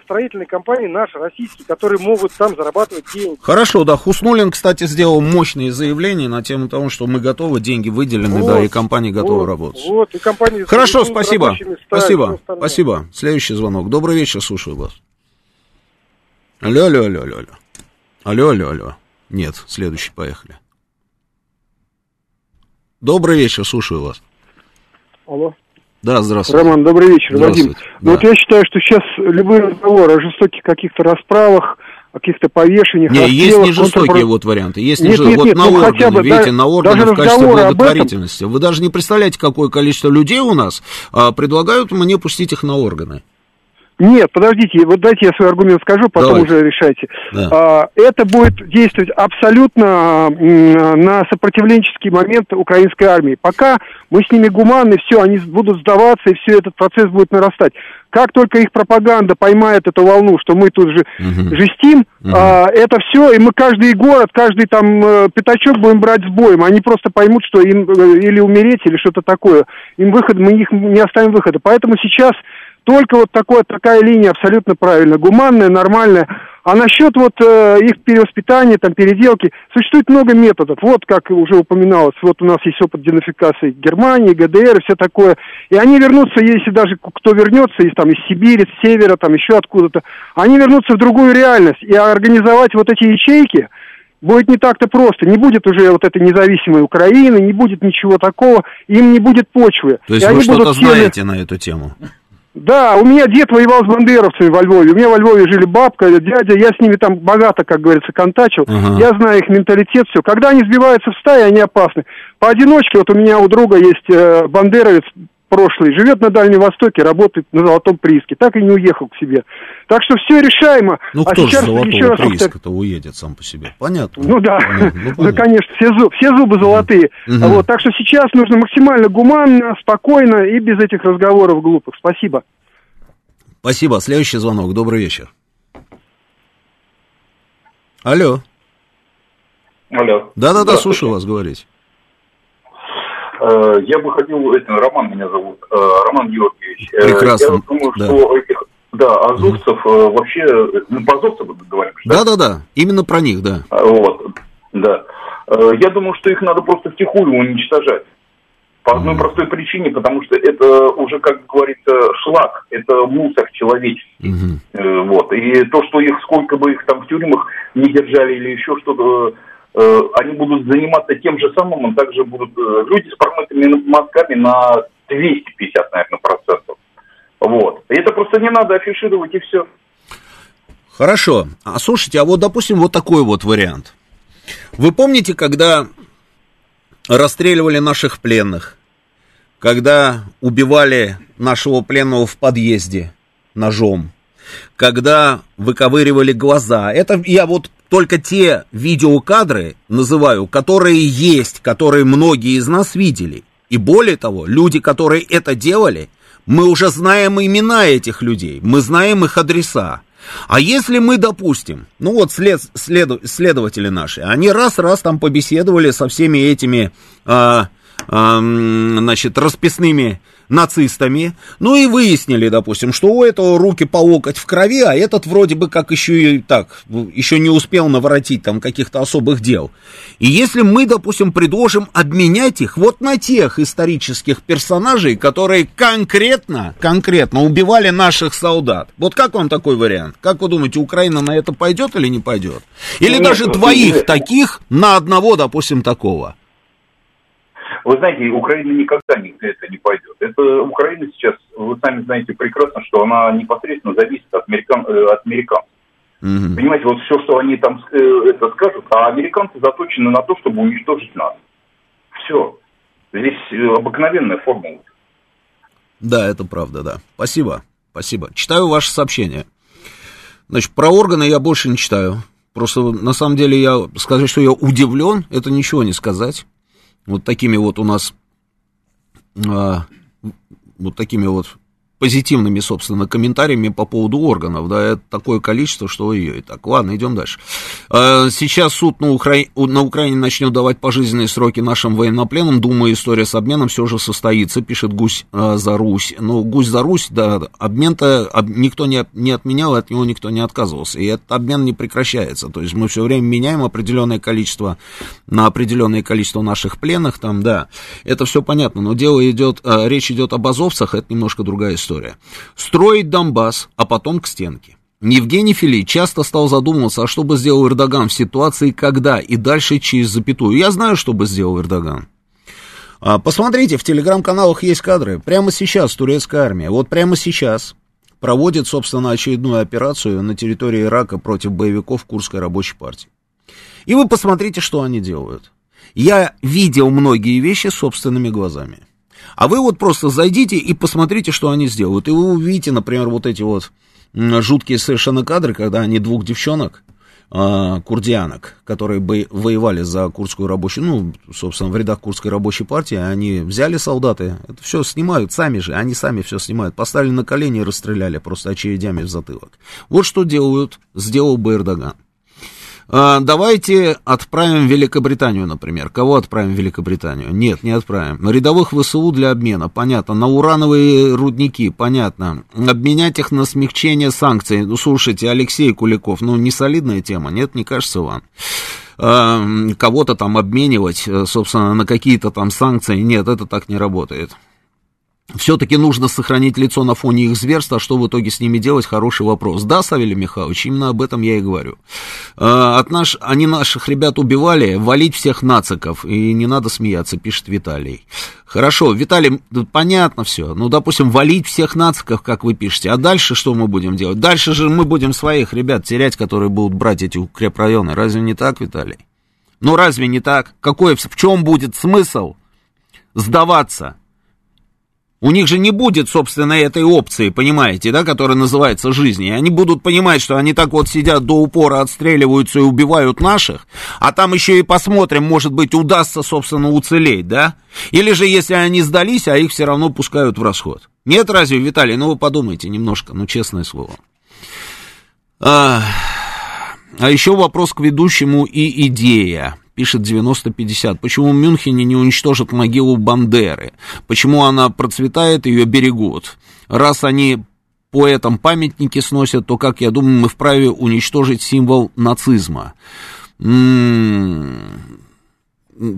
строительные компании наши, российские, которые могут там зарабатывать деньги. Хорошо, да. Хуснуллин, кстати, сделал мощные заявления на тему того, что мы готовы, деньги выделены, и компании готовы работать. И компании... Хорошо, спасибо. Спасибо. Следующий звонок. Добрый вечер, слушаю вас. Алло. Нет, следующий, поехали. Добрый вечер, слушаю вас. Алло. Да, здравствуйте. Роман, добрый вечер, Вадим. Да. Вот я считаю, что сейчас любые разговоры о жестоких каких-то расправах, о каких-то повешениях... Нет, есть не жестокие вот варианты. Есть на органы в качестве благотворительности. Вы даже не представляете, какое количество людей у нас предлагают мне пустить их на органы. Нет, подождите, вот дайте я свой аргумент скажу, потом Давай. Уже решайте. Да. Это будет действовать абсолютно на сопротивленческий момент украинской армии. Пока мы с ними гуманны, все, они будут сдаваться, и все, этот процесс будет нарастать. Как только их пропаганда поймает эту волну, что мы тут же жестим, это все, и мы каждый город, каждый там пятачок будем брать с боем. Они просто поймут, что им или умереть, или что-то такое. Им выход, мы их не оставим выхода. Поэтому сейчас... Только вот такая линия абсолютно правильная, гуманная, нормальная. А насчет вот их перевоспитания, там, переделки, существует много методов. Вот, как уже упоминалось, вот у нас есть опыт денацификации Германии, ГДР и все такое. И они вернутся, если даже кто вернется, из, там, из Сибири, с севера, там, еще откуда-то, они вернутся в другую реальность. И организовать вот эти ячейки будет не так-то просто. Не будет уже вот этой независимой Украины, не будет ничего такого, им не будет почвы. То есть и вы что-то знаете на эту тему? Да, у меня дед воевал с бандеровцами во Львове. У меня во Львове жили бабка, дядя. Я с ними там богато, как говорится, контачил. Я знаю их менталитет, все. Когда они сбиваются в стаи, они опасны. Поодиночке, вот у меня у друга есть бандеровец прошлый, живет на Дальнем Востоке, работает на Золотом прииске. Так и не уехал к себе. Так что все решаемо. Ну кто же с Золотого прииска-то уедет сам по себе? Понятно. Ну да, ну конечно, все зубы золотые. Вот, так что сейчас нужно максимально гуманно, спокойно и без этих разговоров глупых. Спасибо. Спасибо. Следующий звонок. Добрый вечер. Алло. Алло. Да, слушаю вас, говорите. Я бы хотел, Роман меня зовут, Роман Георгиевич. Прекрасно. Я думаю, что этих, азовцев вообще, по азовцам говорим. Да, именно про них, да. Вот, да. Я думаю, что их надо просто втихую уничтожать. По одной простой причине, потому что это уже, как говорится, шлак, это мусор человеческий. Вот. И то, что их, сколько бы их там в тюрьмах не держали или еще что-то... они будут заниматься тем же самым, а также будут люди с промытыми мозгами на 250, наверное, процентов. Вот. И это просто не надо афишировать, и все. Хорошо. А слушайте, а вот, допустим, вот такой вот вариант. Вы помните, когда расстреливали наших пленных? Когда убивали нашего пленного в подъезде ножом? Когда выковыривали глаза? Это я вот... Только те видеокадры, называю, которые есть, которые многие из нас видели. И более того, люди, которые это делали, мы уже знаем имена этих людей, мы знаем их адреса. А если мы, допустим, ну вот следователи наши, они раз-раз там побеседовали со всеми этими, расписными нацистами, ну и выяснили, допустим, что у этого руки по локоть в крови, а этот вроде бы как еще и так, еще не успел наворотить там каких-то особых дел. И если мы, допустим, предложим обменять их вот на тех исторических персонажей, которые конкретно убивали наших солдат. Вот как вам такой вариант? Как вы думаете, Украина на это пойдет или не пойдет? Или даже двоих таких на одного, допустим, такого? Вы знаете, Украина никогда на это не пойдет. Это Украина сейчас, вы сами знаете прекрасно, что она непосредственно зависит от американцев. Понимаете, вот все, что они там это скажут, а американцы заточены на то, чтобы уничтожить нас. Все. Здесь обыкновенная формула. Да, это правда, да. Спасибо. Читаю ваше сообщение. Значит, про органы я больше не читаю. Просто на самом деле сказать, что я удивлен, это ничего не сказать. Вот такими вот у нас, вот такими вот позитивными, собственно, комментариями по поводу органов, да, это такое количество, что ой-ой, так, ладно, идем дальше. Сейчас суд на Украине начнет давать пожизненные сроки нашим военнопленным, думаю, история с обменом все же состоится, пишет Гусь за Русь. Ну, Гусь за Русь, да, обмен-то никто не отменял, от него никто не отказывался, и этот обмен не прекращается, то есть мы все время меняем определенное количество на определенное количество наших пленных, там, да, это все понятно, но речь идет об азовцах, это немножко другая история. Строить Донбасс, а потом к стенке. Евгений Филий часто стал задумываться, а что бы сделал Эрдоган в ситуации, когда и дальше через запятую. Я знаю, что бы сделал Эрдоган. Посмотрите, в телеграм-каналах есть кадры. Прямо сейчас турецкая армия, вот прямо сейчас проводит, собственно, очередную операцию на территории Ирака против боевиков Курдской рабочей партии. И вы посмотрите, что они делают. Я видел многие вещи собственными глазами. А вы вот просто зайдите и посмотрите, что они сделают. И вы увидите, например, вот эти вот жуткие совершенно кадры, когда они двух девчонок, курдианок, которые воевали за курдскую рабочую, собственно, в рядах курдской рабочей партии, они взяли солдаты, это все снимают сами же, они сами все снимают, поставили на колени и расстреляли просто очередями в затылок. Вот что сделал бы Эрдоган. Давайте отправим в Великобританию, например. Кого отправим в Великобританию? Нет, не отправим. Рядовых ВСУ для обмена, понятно. На урановые рудники, понятно. Обменять их на смягчение санкций. Слушайте, Алексей Куликов, не солидная тема, нет, не кажется вам? Кого-то там обменивать, собственно, на какие-то там санкции. Нет, это так не работает. Все-таки нужно сохранить лицо на фоне их зверств, а что в итоге с ними делать, хороший вопрос. Да, Савелий Михайлович, именно об этом я и говорю. Они наших ребят убивали, валить всех нациков, и не надо смеяться, пишет Виталий. Хорошо, Виталий, понятно все, допустим, валить всех нациков, как вы пишете, а дальше что мы будем делать? Дальше же мы будем своих ребят терять, которые будут брать эти укрепрайоны, разве не так, Виталий? Разве не так? В чем будет смысл сдаваться? У них же не будет, собственно, этой опции, понимаете, да, которая называется жизнь. И они будут понимать, что они так сидят до упора, отстреливаются и убивают наших, а там еще и посмотрим, может быть, удастся, собственно, уцелеть, да? Или же, если они сдались, а их все равно пускают в расход. Нет, разве, Виталий? Вы подумайте немножко, честное слово. А еще вопрос к ведущему и идея. Пишет 9050. Почему в Мюнхене не уничтожат могилу Бандеры? Почему она процветает, ее берегут? Раз они поэтам памятники сносят, то, как я думаю, мы вправе уничтожить символ нацизма. То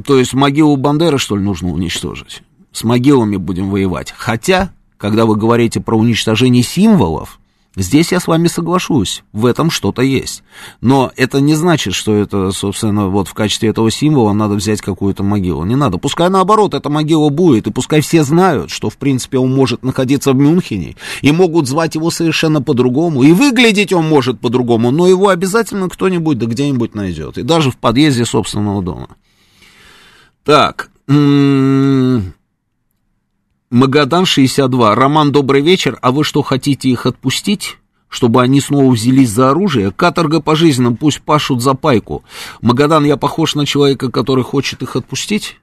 есть могилу Бандеры, что ли, нужно уничтожить? С могилами будем воевать. Хотя, когда вы говорите про уничтожение символов, здесь я с вами соглашусь, в этом что-то есть. Но это не значит, что это, собственно, в качестве этого символа надо взять какую-то могилу. Не надо. Пускай, наоборот, эта могила будет, и пускай все знают, что, в принципе, он может находиться в Мюнхене, и могут звать его совершенно по-другому, и выглядеть он может по-другому, но его обязательно кто-нибудь да где-нибудь найдет, и даже в подъезде собственного дома. Так... Магадан 62. Роман, добрый вечер. А вы что, хотите их отпустить, чтобы они снова взялись за оружие? Каторга пожизненно, пусть пашут за пайку. Магадан, я похож на человека, который хочет их отпустить?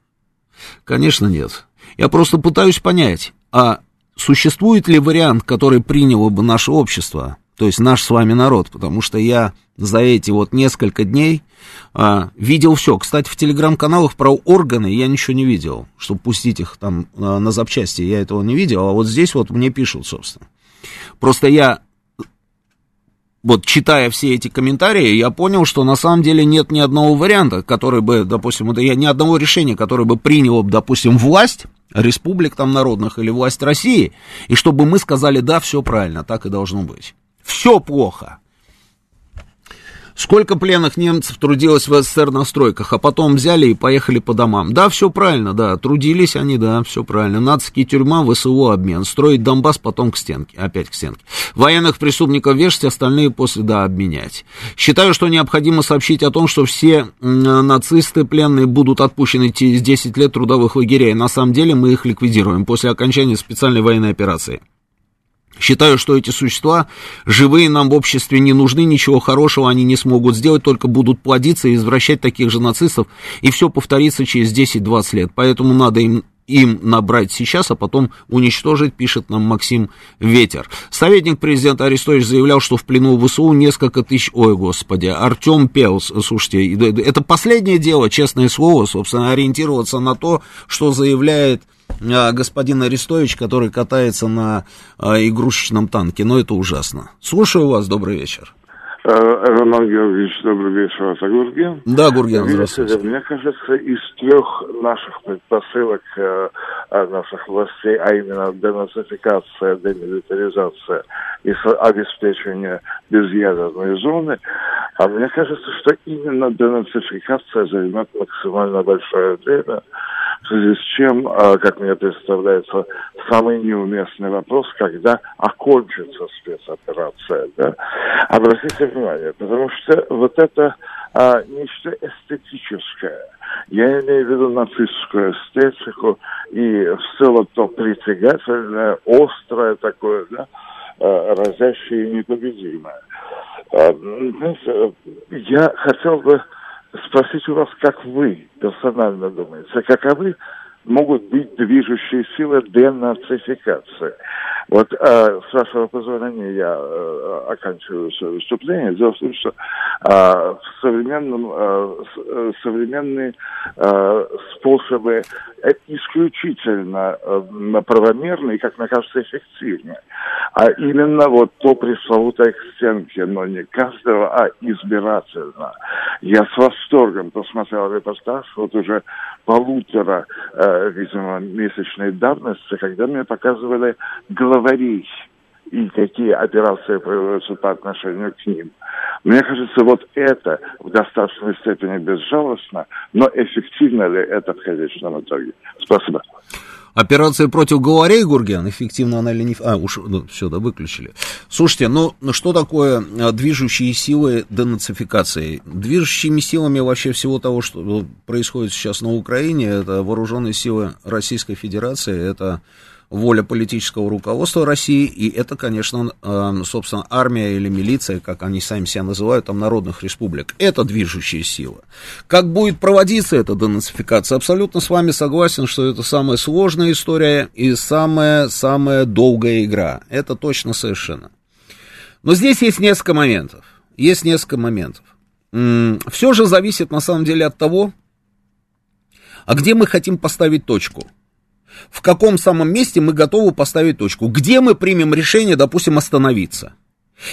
Конечно, нет. Я просто пытаюсь понять, а существует ли вариант, который приняло бы наше общество, то есть наш с вами народ, потому что я за эти несколько дней видел все. Кстати, в телеграм-каналах про органы я ничего не видел, чтобы пустить их там на запчасти, я этого не видел, а здесь мне пишут, собственно. Просто я, читая все эти комментарии, я понял, что на самом деле нет ни одного варианта, который бы, допустим, ни одного решения, которое бы приняло, допустим, власть республик там народных или власть России, и чтобы мы сказали, да, все правильно, так и должно быть. Все плохо. Сколько пленных немцев трудилось в СССР на стройках, а потом взяли и поехали по домам. Да, все правильно, да, трудились они, да, все правильно. Нацистские тюрьма, ВСУ обмен, строить Донбасс, потом к стенке, опять к стенке. Военных преступников вешать, остальные после, да, обменять. Считаю, что необходимо сообщить о том, что все нацисты пленные будут отпущены через 10 лет трудовых лагерей. На самом деле мы их ликвидируем после окончания специальной военной операции. Считаю, что эти существа живые нам в обществе не нужны, ничего хорошего они не смогут сделать, только будут плодиться и извращать таких же нацистов, и все повторится через 10-20 лет. Поэтому надо им набрать сейчас, а потом уничтожить, пишет нам Максим Ветер. Советник президента Арестович заявлял, что в плену ВСУ несколько тысяч... Ой, господи, Артем Пелс, слушайте, это последнее дело, честное слово, собственно, ориентироваться на то, что заявляет господин Арестович, который катается на игрушечном танке. Это ужасно. Слушаю вас, добрый вечер. Роман Георгиевич, добрый вечер, это Гурген. Да, Гурген, здравствуйте. Мне кажется, из трех наших предпосылок наших властей, а именно денацификация, демилитаризация и обеспечение безъядерной зоны, мне кажется, что именно денацификация займет максимально большое время, в связи с чем, как мне представляется, самый неуместный вопрос, когда окончится спецоперация, да? Обратите внимание, потому что это нечто эстетическое. Я имею в виду нацистскую эстетику и в целом то притягательное, острое такое, да? разящая и непобедимая. Знаете, я хотел бы спросить у вас, как вы персонально думаете, каковы могут быть движущие силы денацификации? Вот, с вашего позволения, я оканчиваю свое выступление. Дело в том, что современные способы исключительно правомерны и, как мне кажется, эффективны. А именно вот по пресловутой к стенке, но не каждого, а избирательно. Я с восторгом посмотрел репортаж вот уже полутора, видимо, месячной давности, когда мне показывали главарей и какие операции проводятся по отношению к ним. Мне кажется, вот это в достаточной степени безжалостно, но эффективно ли это в конечном итоге? Спасибо. Операция против главарей, Гурген, эффективна она или не... выключили. Слушайте, что такое движущие силы денацификации? Движущими силами вообще всего того, что происходит сейчас на Украине, это вооруженные силы Российской Федерации, это воля политического руководства России, и это, конечно, собственно, армия или милиция, как они сами себя называют, там, народных республик. Это движущая сила. Как будет проводиться эта денацификация? Абсолютно с вами согласен, что это самая сложная история и самая долгая игра. Это точно совершенно. Но здесь есть несколько моментов. Все же зависит, на самом деле, от того, а где мы хотим поставить точку. В каком самом месте мы готовы поставить точку? Где мы примем решение, допустим, остановиться?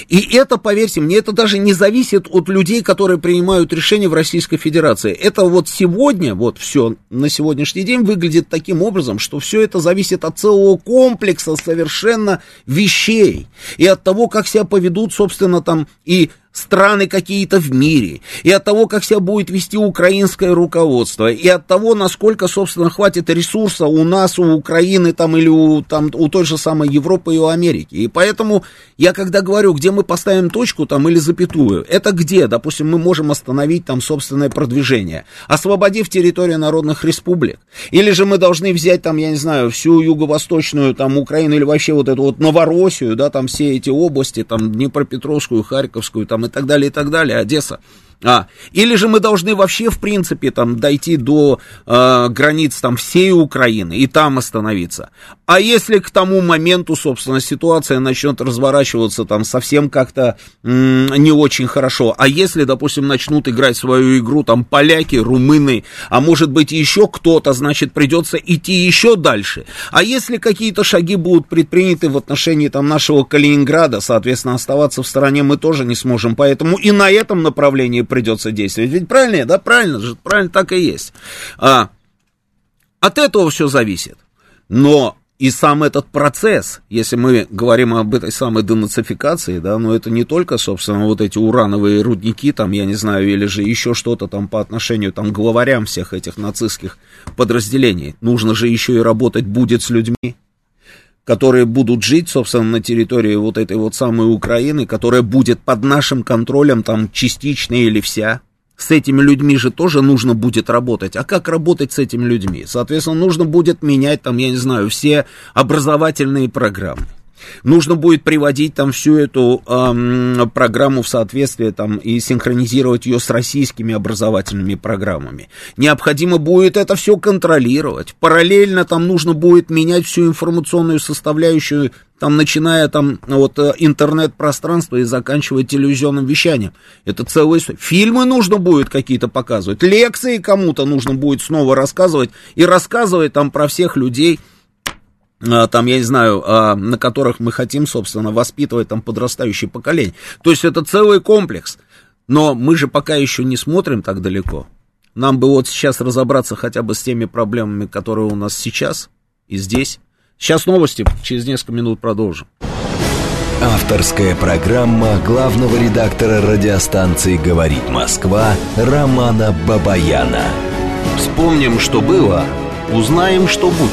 И это, поверьте мне, это даже не зависит от людей, которые принимают решения в Российской Федерации. Это вот сегодня, вот все на сегодняшний день выглядит таким образом, что все это зависит от целого комплекса совершенно вещей. И от того, как себя поведут, собственно, там и страны какие-то в мире, и от того, как себя будет вести украинское руководство, и от того, насколько, собственно, хватит ресурса у нас, у Украины, там, или у той же самой Европы и у Америки. И поэтому я, когда говорю, где мы поставим точку, там, или запятую, это где, допустим, мы можем остановить, там, собственное продвижение, освободив территорию народных республик, или же мы должны взять, там, я не знаю, всю юго-восточную, там, Украину, или вообще вот эту вот Новороссию, да, там, все эти области, там, Днепропетровскую, Харьковскую, там, и так далее, Одесса. Или же мы должны вообще, в принципе, там, дойти до границ там, всей Украины и там остановиться. А если к тому моменту, собственно, ситуация начнет разворачиваться там совсем как-то не очень хорошо, а если, допустим, начнут играть свою игру там поляки, румыны, а может быть еще кто-то, значит, придется идти еще дальше. А если какие-то шаги будут предприняты в отношении там нашего Калининграда, соответственно, оставаться в стороне мы тоже не сможем, поэтому и на этом направлении придется действовать. Ведь правильно, да, правильно же, правильно так и есть. От этого все зависит. Но и сам этот процесс, если мы говорим об этой самой денацификации, да, но это не только, собственно, вот эти урановые рудники, там, я не знаю, или же еще что-то там по отношению там, к главарям всех этих нацистских подразделений. Нужно же еще и работать будет с людьми, которые будут жить, собственно, на территории вот этой вот самой Украины, которая будет под нашим контролем, там, частично или вся. С этими людьми же тоже нужно будет работать. А как работать с этими людьми? Соответственно, нужно будет менять, там, я не знаю, все образовательные программы. Нужно будет приводить там всю эту программу в соответствие там, и синхронизировать ее с российскими образовательными программами. Необходимо будет это все контролировать. Параллельно там нужно будет менять всю информационную составляющую, там, начиная там, от интернет-пространства и заканчивая телевизионным вещанием. Это целая история. Фильмы нужно будет какие-то показывать, лекции кому-то нужно будет снова рассказывать и рассказывать там про всех людей, там, я не знаю, на которых мы хотим, собственно, воспитывать там подрастающее поколение. То есть это целый комплекс. Но мы же пока еще не смотрим так далеко. Нам бы вот сейчас разобраться хотя бы с теми проблемами, которые у нас сейчас и здесь. Сейчас новости, через несколько минут продолжим. Авторская программа главного редактора радиостанции «Говорит Москва» Романа Бабаяна. Вспомним, что было, узнаем, что будет.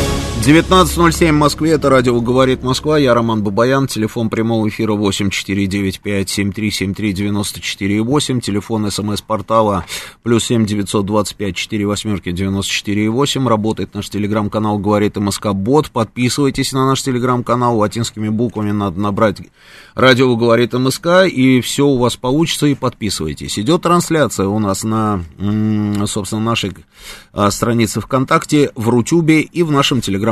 19.07 в Москве, это радио «Говорит Москва», я Роман Бабаян, телефон прямого эфира 8-495-7373-94-8, телефон СМС-портала +7 925 4 8 94 8, работает наш телеграм-канал «Говорит МСК Бот», подписывайтесь на наш телеграм-канал, латинскими буквами надо набрать «Радио Говорит МСК», и все у вас получится, и подписывайтесь. Идет трансляция у нас на, собственно, нашей странице ВКонтакте, в Рутюбе и в нашем телеграм-канале.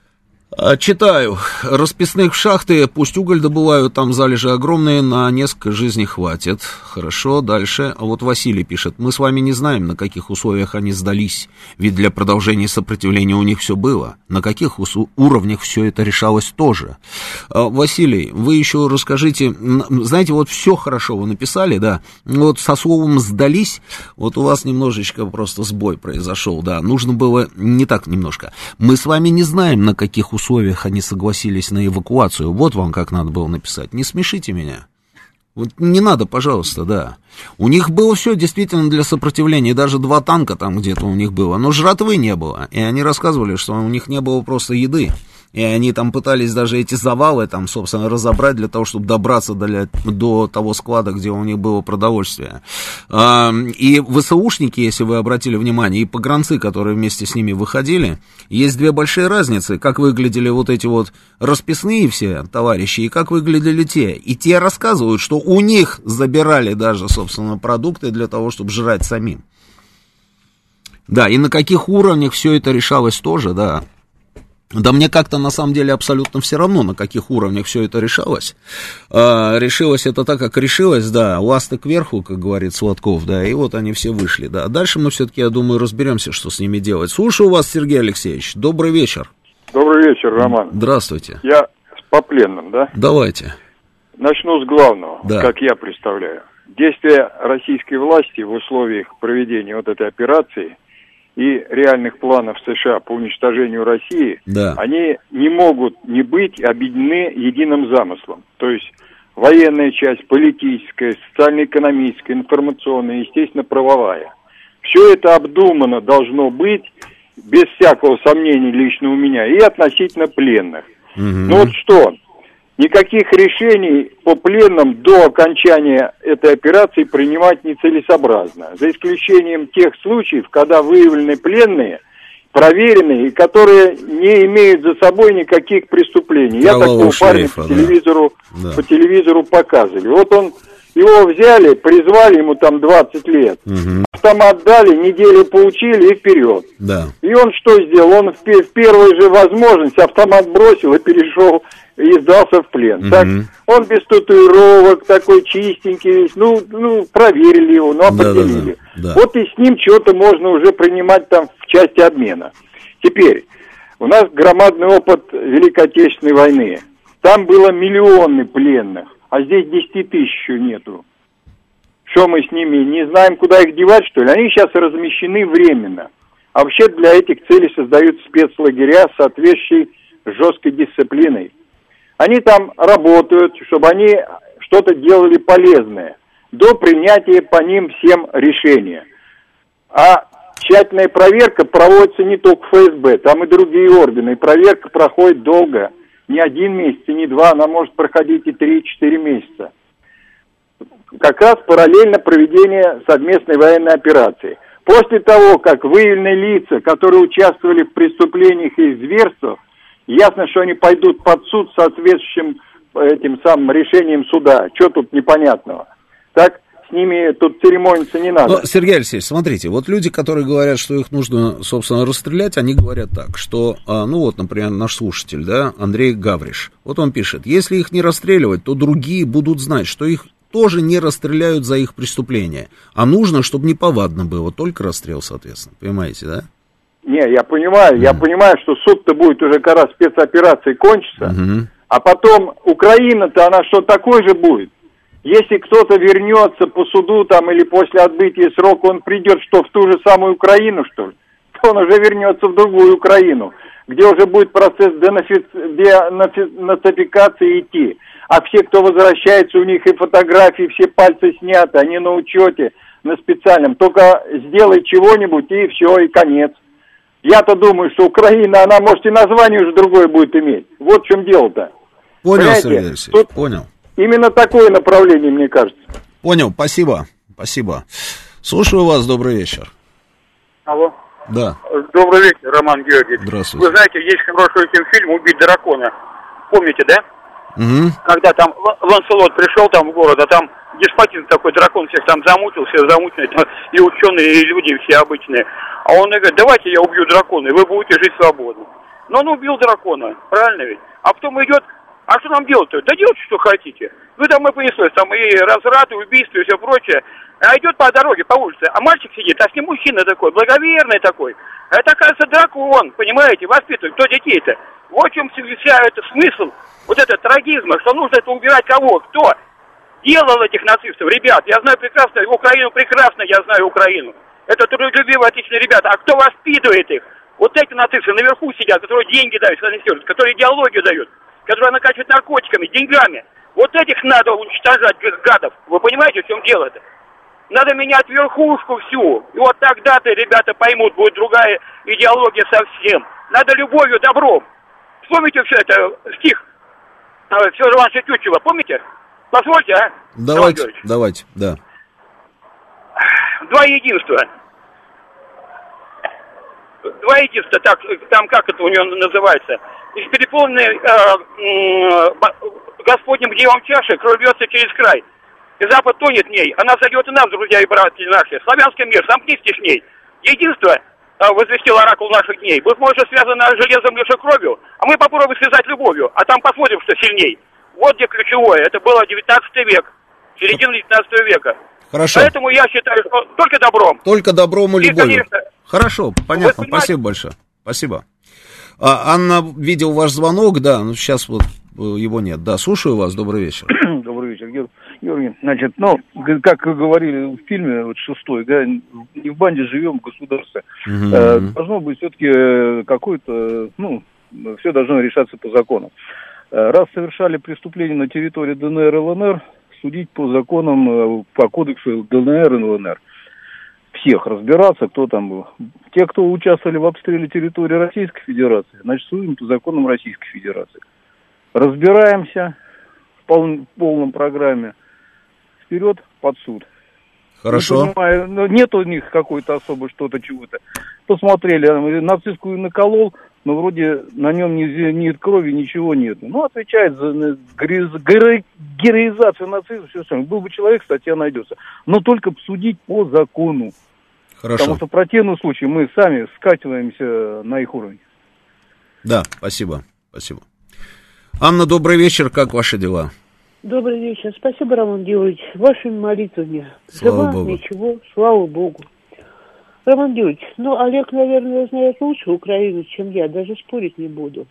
Читаю. Расписных в шахты, пусть уголь добывают, там залежи огромные, на несколько жизней хватит. Хорошо, дальше. А вот Василий пишет. Мы с вами не знаем, на каких условиях они сдались, ведь для продолжения сопротивления у них все было. На каких уровнях все это решалось тоже. Василий, вы еще расскажите, знаете, вот все хорошо вы написали, да, вот со словом «сдались», вот у вас немножечко просто сбой произошел, да, нужно было не так немножко. Мы с вами не знаем, на каких условиях они согласились на эвакуацию. Вот вам как надо было написать. Не смешите меня. Вот не надо, пожалуйста, да. У них было все действительно для сопротивления. Даже 2 танка там где-то у них было. Но жратвы не было. И они рассказывали, что у них не было просто еды. И они там пытались даже эти завалы там, собственно, разобрать для того, чтобы добраться до того склада, где у них было продовольствие. И ВСУшники, если вы обратили внимание, и погранцы, которые вместе с ними выходили, есть 2 большие разницы, как выглядели вот эти вот расписные все товарищи, и как выглядели те. И те рассказывают, что у них забирали даже, собственно, продукты для того, чтобы жрать самим. Да, и на каких уровнях все это решалось тоже, да. Да мне как-то на самом деле абсолютно все равно, на каких уровнях все это решалось. Решилось это так, как решилось, да, ласты кверху, как говорит Сладков, да, и вот они все вышли, да. Дальше мы все-таки, я думаю, разберемся, что с ними делать. Слушаю вас, Сергей Алексеевич, добрый вечер. Добрый вечер, Роман. Здравствуйте. Я по пленным, да? Давайте. Начну с главного, да. Как я представляю. Действия российской власти в условиях проведения вот этой операции и реальных планов США по уничтожению России, да, они не могут не быть объединены единым замыслом. То есть военная часть, политическая, социально-экономическая, информационная, естественно, правовая. Все это обдумано должно быть, без всякого сомнения лично у меня, и относительно пленных. Угу. Ну вот что, никаких решений по пленным до окончания этой операции принимать нецелесообразно, за исключением тех случаев, когда выявлены пленные, проверенные, и которые не имеют за собой никаких преступлений. Я такого парня по телевизору, да. По телевизору показывали. Вот он, его взяли, призвали, ему там 20 лет, угу. Автомат дали, неделю поучили и вперед. Да. И он что сделал? Он в первую же возможность автомат бросил и перешел... и сдался в плен. Так, он без татуировок, такой чистенький весь, ну проверили его, определили. Да. Вот и с ним что-то можно уже принимать там в части обмена. Теперь, у нас громадный опыт Великой Отечественной войны. Там было миллионы пленных, а здесь 10 тысяч нету. Что мы с ними, не знаем, куда их девать, что ли? Они сейчас размещены временно. А вообще для этих целей создают спецлагеря с соответствующей жесткой дисциплиной. Они там работают, чтобы они что-то делали полезное до принятия по ним всем решения. А тщательная проверка проводится не только ФСБ, там и другие органы. И проверка проходит долго, не 1 месяц, не 2, она может проходить и 3-4 месяца. Как раз параллельно проведению совместной военной операции. После того, как выявлены лица, которые участвовали в преступлениях и зверствах, ясно, что они пойдут под суд с соответствующим этим самым решением суда. Что тут непонятного? Так, с ними тут церемониться не надо. Но, Сергей Алексеевич, смотрите, вот люди, которые говорят, что их нужно, собственно, расстрелять, они говорят так, что, ну вот, например, наш слушатель, да, Андрей Гавриш, вот он пишет, если их не расстреливать, то другие будут знать, что их тоже не расстреляют за их преступление, а нужно, чтобы неповадно было, только расстрел, соответственно, понимаете, да? Не, я понимаю, что суд-то будет уже как раз спецоперации кончится, а потом Украина-то, она что, такой же будет? Если кто-то вернется по суду там или после отбытия срока, он придет что, в ту же самую Украину, что ли? То он уже вернется в другую Украину, где уже будет процесс денацификации идти. А все, кто возвращается, у них и фотографии, все пальцы сняты, они на учете, на специальном. Только сделай чего-нибудь, и все, и конец. Я-то думаю, что Украина, она, может, и название уже другое будет иметь. Вот в чем дело-то. Понял, Сергей Алексеевич, понял. Именно такое направление, мне кажется. Понял, спасибо, спасибо. Слушаю вас, добрый вечер. Алло. Да. Добрый вечер, Роман Георгиевич. Здравствуйте. Вы знаете, есть хороший фильм «Убить дракона». Помните, да? Угу. Когда там Ланселот пришел там в город, а там деспотин такой, дракон всех там замутил, все замучили, и ученые, и люди все обычные. А он говорит, давайте я убью дракона, и вы будете жить свободно. Но он убил дракона, правильно ведь? А потом идет, а что нам делать-то? Да делайте, что хотите. Ну там и понеслось, там и разраты, убийства и все прочее. А идет по дороге, по улице, а мальчик сидит, а с ним мужчина такой, благоверный такой. Это, оказывается, дракон, понимаете, воспитывает, кто детей-то. Вот в чем вся это смысл, вот это трагизма, что нужно это убирать кого, кто делал этих нацистов. Ребят, я знаю прекрасно, Украину прекрасно, я знаю Украину. Это трудолюбивые, отличные ребята. А кто воспитывает их? Вот эти нацисты наверху сидят, которые деньги дают, которые идеологию дают, которые накачивают наркотиками, деньгами. Вот этих надо уничтожать, гадов. Вы понимаете, в чем дело-то? Надо менять верхушку всю. И вот тогда-то ребята поймут, будет другая идеология совсем. Надо любовью, добром. Помните все это, стих Федора Ивановича Тютчева, помните? Позвольте, а? Давайте, давайте, да. Два единства. Два единства, так, там как это у него называется? Из переполненной Господним гневом чаши кровь льется через край. И Запад тонет в ней. Она зайдет и нам, друзья и братья наши. Славянский мир, замкнитесь в ней. Единство возвестил оракул наших дней. Быть может, связано с железом лишь кровью, а мы попробуем связать любовью, а там посмотрим, что сильней. Вот где ключевое. Это было 19 век, середина 19 века. Хорошо. Поэтому я считаю, что только добром. Только добром и любовью. Хорошо, понятно. Спасибо большое. Спасибо. А, Анна, видел ваш звонок, да, но сейчас вот его нет. Да, слушаю вас, добрый вечер. Добрый вечер, Георгий. Значит, ну, как говорили в фильме, вот шестой, да, не в банде живем, в государстве. Угу. Должно быть все-таки какой-то, ну, все должно решаться по закону. Раз совершали преступление на территории ДНР и ЛНР, судить по законам, по кодексу ДНР и ЛНР. Всех разбираться, кто там был. Те, кто участвовали в обстреле территории Российской Федерации, значит, судим по законам Российской Федерации. Разбираемся в полном программе. Вперед под суд. Хорошо. Не понимаю, нет у них какой-то особо что-то, чего-то. Посмотрели, нацистскую наколол, но вроде на нем ни крови, ничего нет. Ну, отвечает за героизацию нацизма, все остальное. Был бы человек, статья найдется. Но только судить по закону. Хорошо. Потому что в противном случае мы сами скатываемся на их уровень. Да, спасибо, спасибо. Анна, добрый вечер, как ваши дела? Добрый вечер, спасибо, Роман Георгиевич, вашими молитвами. Слава Богу. Ничего, слава Богу. Роман Георгиевич, ну, Олег, наверное, знает лучше Украину, чем я, даже спорить не буду.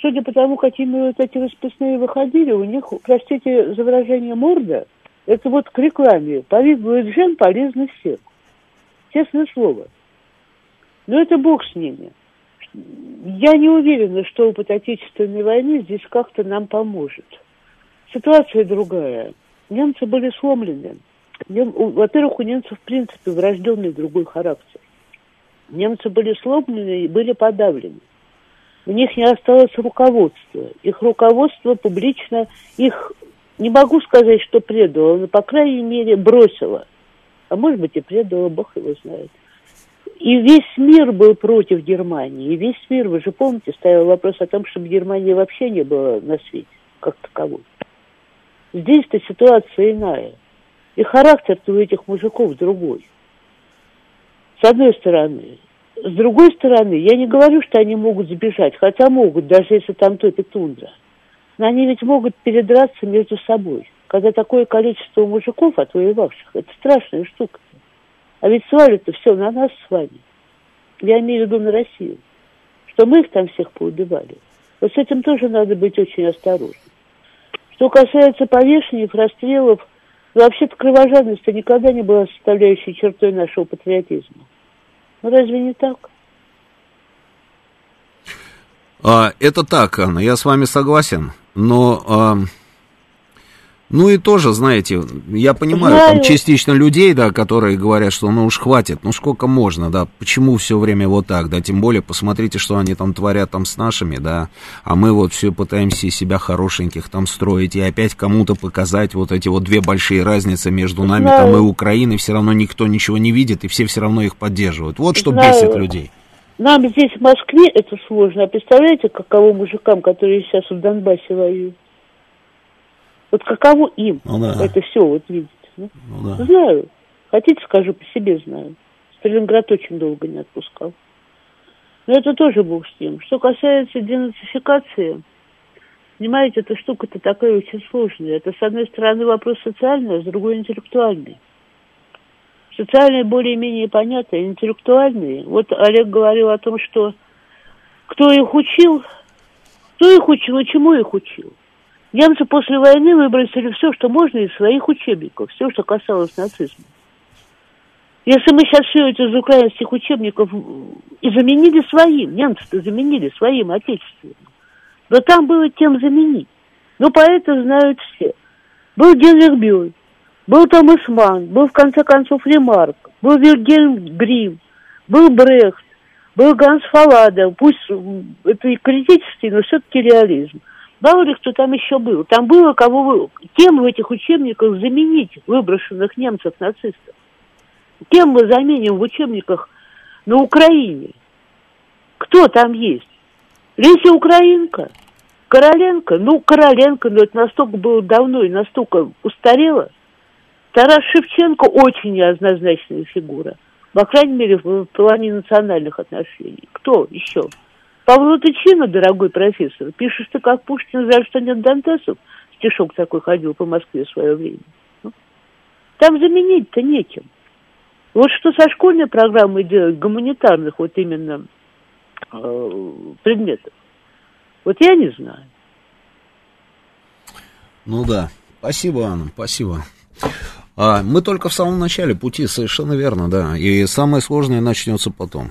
Судя по тому, какими вот эти расписные выходили, у них, простите за выражение, морда, это вот к рекламе, повидывают жен, полезны всем. Честное слово. Но это бог с ними. Я не уверена, что опыт Отечественной войны здесь как-то нам поможет. Ситуация другая. Немцы были сломлены. Во-первых, у немцев, в принципе, врожденный другой характер. Немцы были сломлены и были подавлены. У них не осталось руководства. Их руководство публично их, не могу сказать, что предало, но, по крайней мере, бросило. А может быть, и предало, бог его знает. И весь мир был против Германии. И весь мир, вы же помните, стоял вопрос о том, чтобы Германии вообще не было на свете, как таковой. Здесь-то ситуация иная. И характер-то у этих мужиков другой. С одной стороны. С другой стороны, я не говорю, что они могут сбежать, хотя могут, даже если там топит тундра. Но они ведь могут передраться между собой. Когда такое количество мужиков, отвоевавших, это страшная штука. А ведь свалят-то все на нас с вами. Я имею в виду на Россию. Что мы их там всех поубивали. Вот с этим тоже надо быть очень осторожным. Что касается повешений, расстрелов, вообще-то кровожадность никогда не была составляющей чертой нашего патриотизма. Ну, разве не так? Это так, Анна, я с вами согласен, но Ну и тоже, знаете, я понимаю, там частично людей, да, которые говорят, что ну уж хватит, ну сколько можно, да, почему все время вот так, да, тем более посмотрите, что они там творят там с нашими, да, а мы вот все пытаемся из себя хорошеньких там строить и опять кому-то показать вот эти вот две большие разницы между нами там и Украиной, все равно никто ничего не видит и все равно их поддерживают, вот что бесит людей. Нам здесь в Москве это сложно, а представляете, каково мужикам, которые сейчас в Донбассе воюют? Вот каково им это все вот видеть? Ну, да. Знаю. Хотите, скажу, по себе знаю. Сталинград очень долго не отпускал. Но это тоже бог с ним. Что касается денацификации, понимаете, эта штука-то такая очень сложная. Это, с одной стороны, вопрос социальный, а с другой интеллектуальный. Социальные более-менее понятны, интеллектуальные. Вот Олег говорил о том, что кто их учил и чему их учил. Немцы после войны выбросили все, что можно из своих учебников, все, что касалось нацизма. Если мы сейчас все это из украинских учебников и заменили своим, немцы-то заменили своим отечественным, но там было тем заменить. Но поэты знают все. Был Генрих Бёль, был Томас Манн, был в конце концов Ремарк, был Вильгельм Гримм, был Брехт, был Ганс Фалада, пусть это и критический, но все-таки реализм. Мало ли кто там еще был. Там было кем в этих учебниках заменить выброшенных немцев-нацистов? Кем мы заменим в учебниках на Украине? Кто там есть? Леся Украинка? Короленко? Ну, Короленко, но это настолько было давно и настолько устарело. Тарас Шевченко очень неоднозначная фигура. По крайней мере, в плане национальных отношений. Кто еще? Павло Тычина, дорогой профессор, пишешь ты, как Пушкин, жаль, что нет Дантесов. Стишок такой ходил по Москве в свое время. Там заменить-то неким. Вот что со школьной программой делать гуманитарных вот именно предметов, вот я не знаю. Ну да, спасибо, Анна, спасибо. Мы только в самом начале пути, совершенно верно, да, и самое сложное начнется потом.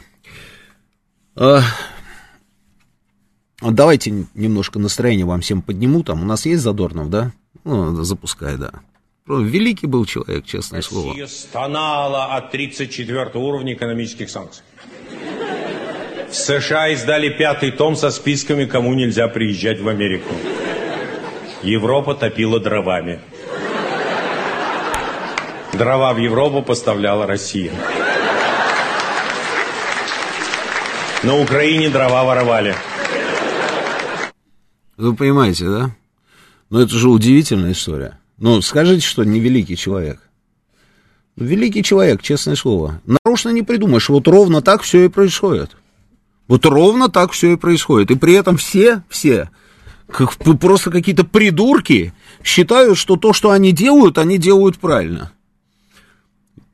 Давайте немножко настроение вам всем подниму, там у нас есть Задорнов, да? Ну, запускай, да. Великий был человек, честное слово. Россия стонала от 34-го уровня экономических санкций. В США издали 5-й том со списками, кому нельзя приезжать в Америку. Европа топила дровами. Дрова в Европу поставляла Россия. На Украине дрова воровали. Вы понимаете, да? Но это же удивительная история. Ну, скажите, что не великий человек. Великий человек, честное слово. Нарочно не придумаешь. Вот ровно так все и происходит. Вот ровно так все и происходит. И при этом все, как просто какие-то придурки, считают, что то, что они делают правильно.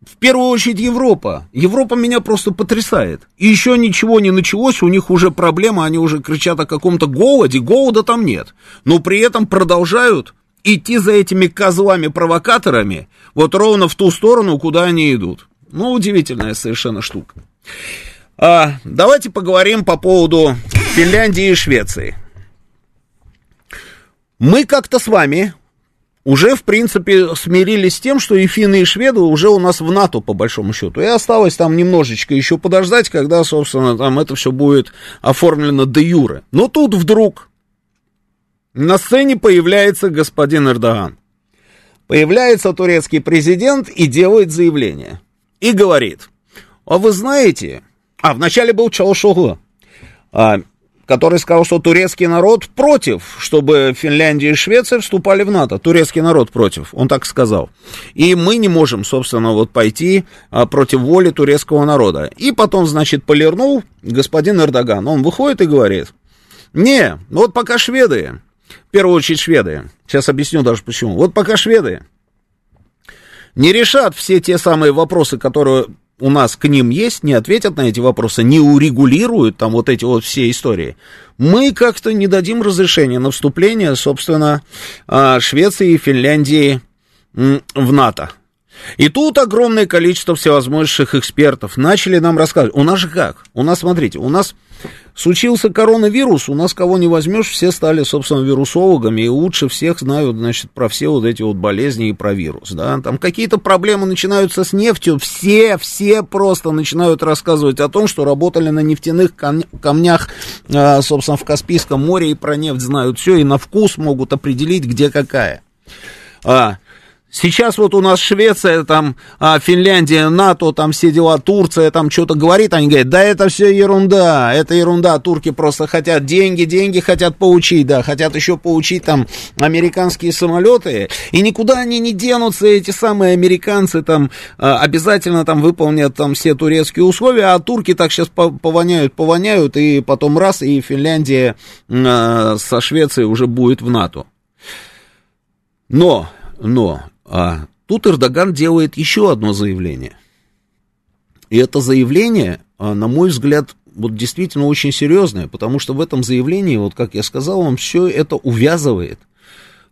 В первую очередь Европа. Европа меня просто потрясает. И еще ничего не началось, у них уже проблема, они уже кричат о каком-то голоде, голода там нет. Но при этом продолжают идти за этими козлами-провокаторами вот ровно в ту сторону, куда они идут. Ну, удивительная совершенно штука. Давайте поговорим по поводу Финляндии и Швеции. Мы как-то с вами... уже, в принципе, смирились с тем, что и финны, и шведы уже у нас в НАТО, по большому счету. И осталось там немножечко еще подождать, когда, собственно, там это все будет оформлено де юре. Но тут вдруг на сцене появляется господин Эрдоган. Появляется турецкий президент и делает заявление. И говорит, а вы знаете... вначале был Чавушоглу, который сказал, что турецкий народ против, чтобы Финляндия и Швеция вступали в НАТО. Турецкий народ против, он так сказал. И мы не можем, собственно, вот пойти против воли турецкого народа. И потом, значит, полирнул господин Эрдоган. Он выходит и говорит, не, вот пока шведы, в первую очередь шведы, сейчас объясню даже почему, вот пока шведы не решат все те самые вопросы, которые... у нас к ним есть, не ответят на эти вопросы, не урегулируют там вот эти вот все истории, мы как-то не дадим разрешения на вступление, собственно, Швеции и Финляндии в НАТО. И тут огромное количество всевозможных экспертов начали нам рассказывать. У нас же как? У нас, смотрите, у нас случился коронавирус, у нас кого не возьмешь, все стали, собственно, вирусологами, и лучше всех знают, значит, про все вот эти вот болезни и про вирус, да. Там какие-то проблемы начинаются с нефтью, все просто начинают рассказывать о том, что работали на нефтяных камнях, собственно, в Каспийском море, и про нефть знают все, и на вкус могут определить, где какая. Сейчас вот у нас Швеция, там, Финляндия, НАТО, там все дела, Турция, там что-то говорит, они говорят, да это все ерунда, это ерунда, турки просто хотят деньги хотят получить, да, хотят еще получить там американские самолеты, и никуда они не денутся, эти самые американцы там обязательно там выполнят там все турецкие условия, а турки так сейчас повоняют, и потом раз, и Финляндия со Швецией уже будет в НАТО. Но тут Эрдоган делает еще одно заявление. И это заявление, на мой взгляд, вот действительно очень серьезное, потому что в этом заявлении, вот как я сказал вам, все это увязывает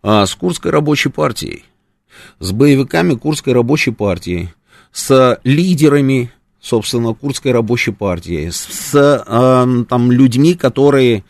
с Курдской рабочей партией, с боевиками Курдской рабочей партии, с лидерами, собственно, Курдской рабочей партии, с там, людьми, которые...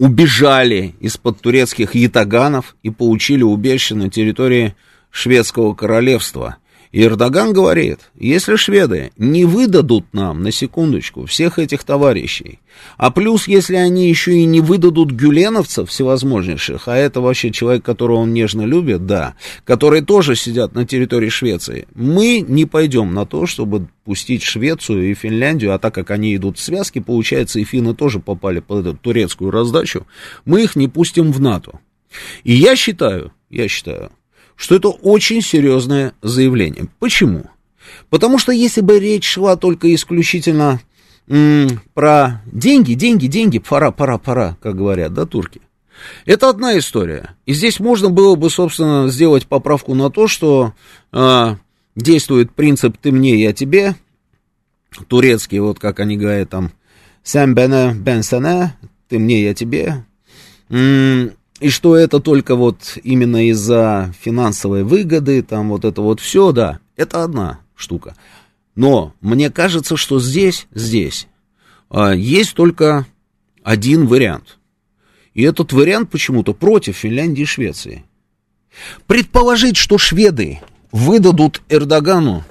убежали из-под турецких ятаганов и получили убежище на территории шведского королевства. И Эрдоган говорит, если шведы не выдадут нам, на секундочку, всех этих товарищей, а плюс, если они еще и не выдадут гюленовцев всевозможнейших, а это вообще человек, которого он нежно любит, да, которые тоже сидят на территории Швеции, мы не пойдем на то, чтобы пустить Швецию и Финляндию, а так как они идут в связке, получается, и финны тоже попали под эту турецкую раздачу, мы их не пустим в НАТО. И я считаю, что это очень серьезное заявление. Почему? Потому что если бы речь шла только исключительно про деньги, пора, как говорят, да, турки. Это одна история. И здесь можно было бы, собственно, сделать поправку на то, что действует принцип «ты мне, я тебе», турецкий, вот как они говорят там, «сэм бэне бэн сэне», «ты мне, я тебе», и что это только вот именно из-за финансовой выгоды, там вот это вот все, да, это одна штука. Но мне кажется, что здесь есть только один вариант. И этот вариант почему-то против Финляндии и Швеции. Предположить, что шведы выдадут Эрдогану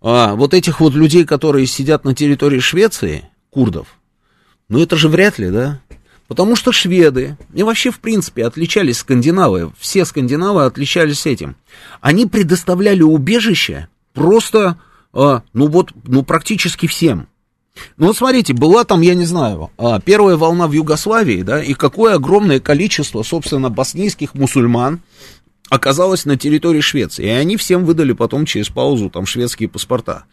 вот этих вот людей, которые сидят на территории Швеции, курдов, ну это же вряд ли, да? Потому что шведы, и вообще, в принципе, отличались скандинавы, все скандинавы отличались этим. Они предоставляли убежище просто, практически всем. Ну, вот смотрите, была там, я не знаю, первая волна в Югославии, да, и какое огромное количество, собственно, боснийских мусульман оказалось на территории Швеции. И они всем выдали потом через паузу там шведские паспорта.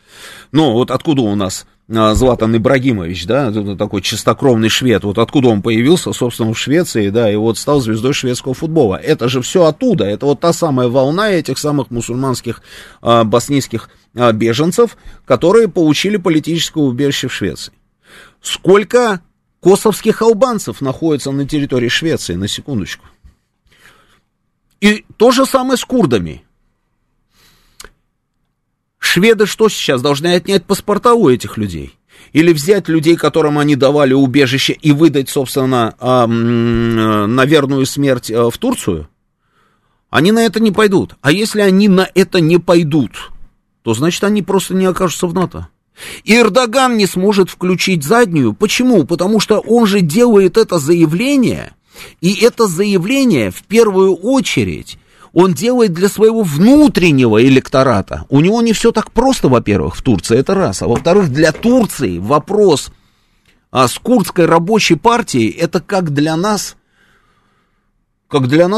Ну, вот откуда у нас... Златан Ибрагимович, да, такой чистокровный швед, вот откуда он появился, собственно, в Швеции, да, и вот стал звездой шведского футбола. Это же все оттуда, это вот та самая волна этих самых мусульманских боснийских беженцев, которые получили политическое убежище в Швеции. Сколько косовских албанцев находится на территории Швеции, на секундочку? И то же самое с курдами. Шведы что сейчас, должны отнять паспорта у этих людей? Или взять людей, которым они давали убежище, и выдать, собственно, на верную смерть в Турцию? Они на это не пойдут. А если они на это не пойдут, то, значит, они просто не окажутся в НАТО. И Эрдоган не сможет включить заднюю. Почему? Потому что он же делает это заявление, и это заявление в первую очередь... Он делает для своего внутреннего электората. У него не все так просто, во-первых, в Турции, это раз. А во-вторых, для Турции вопрос с курдской рабочей партией, это как для нас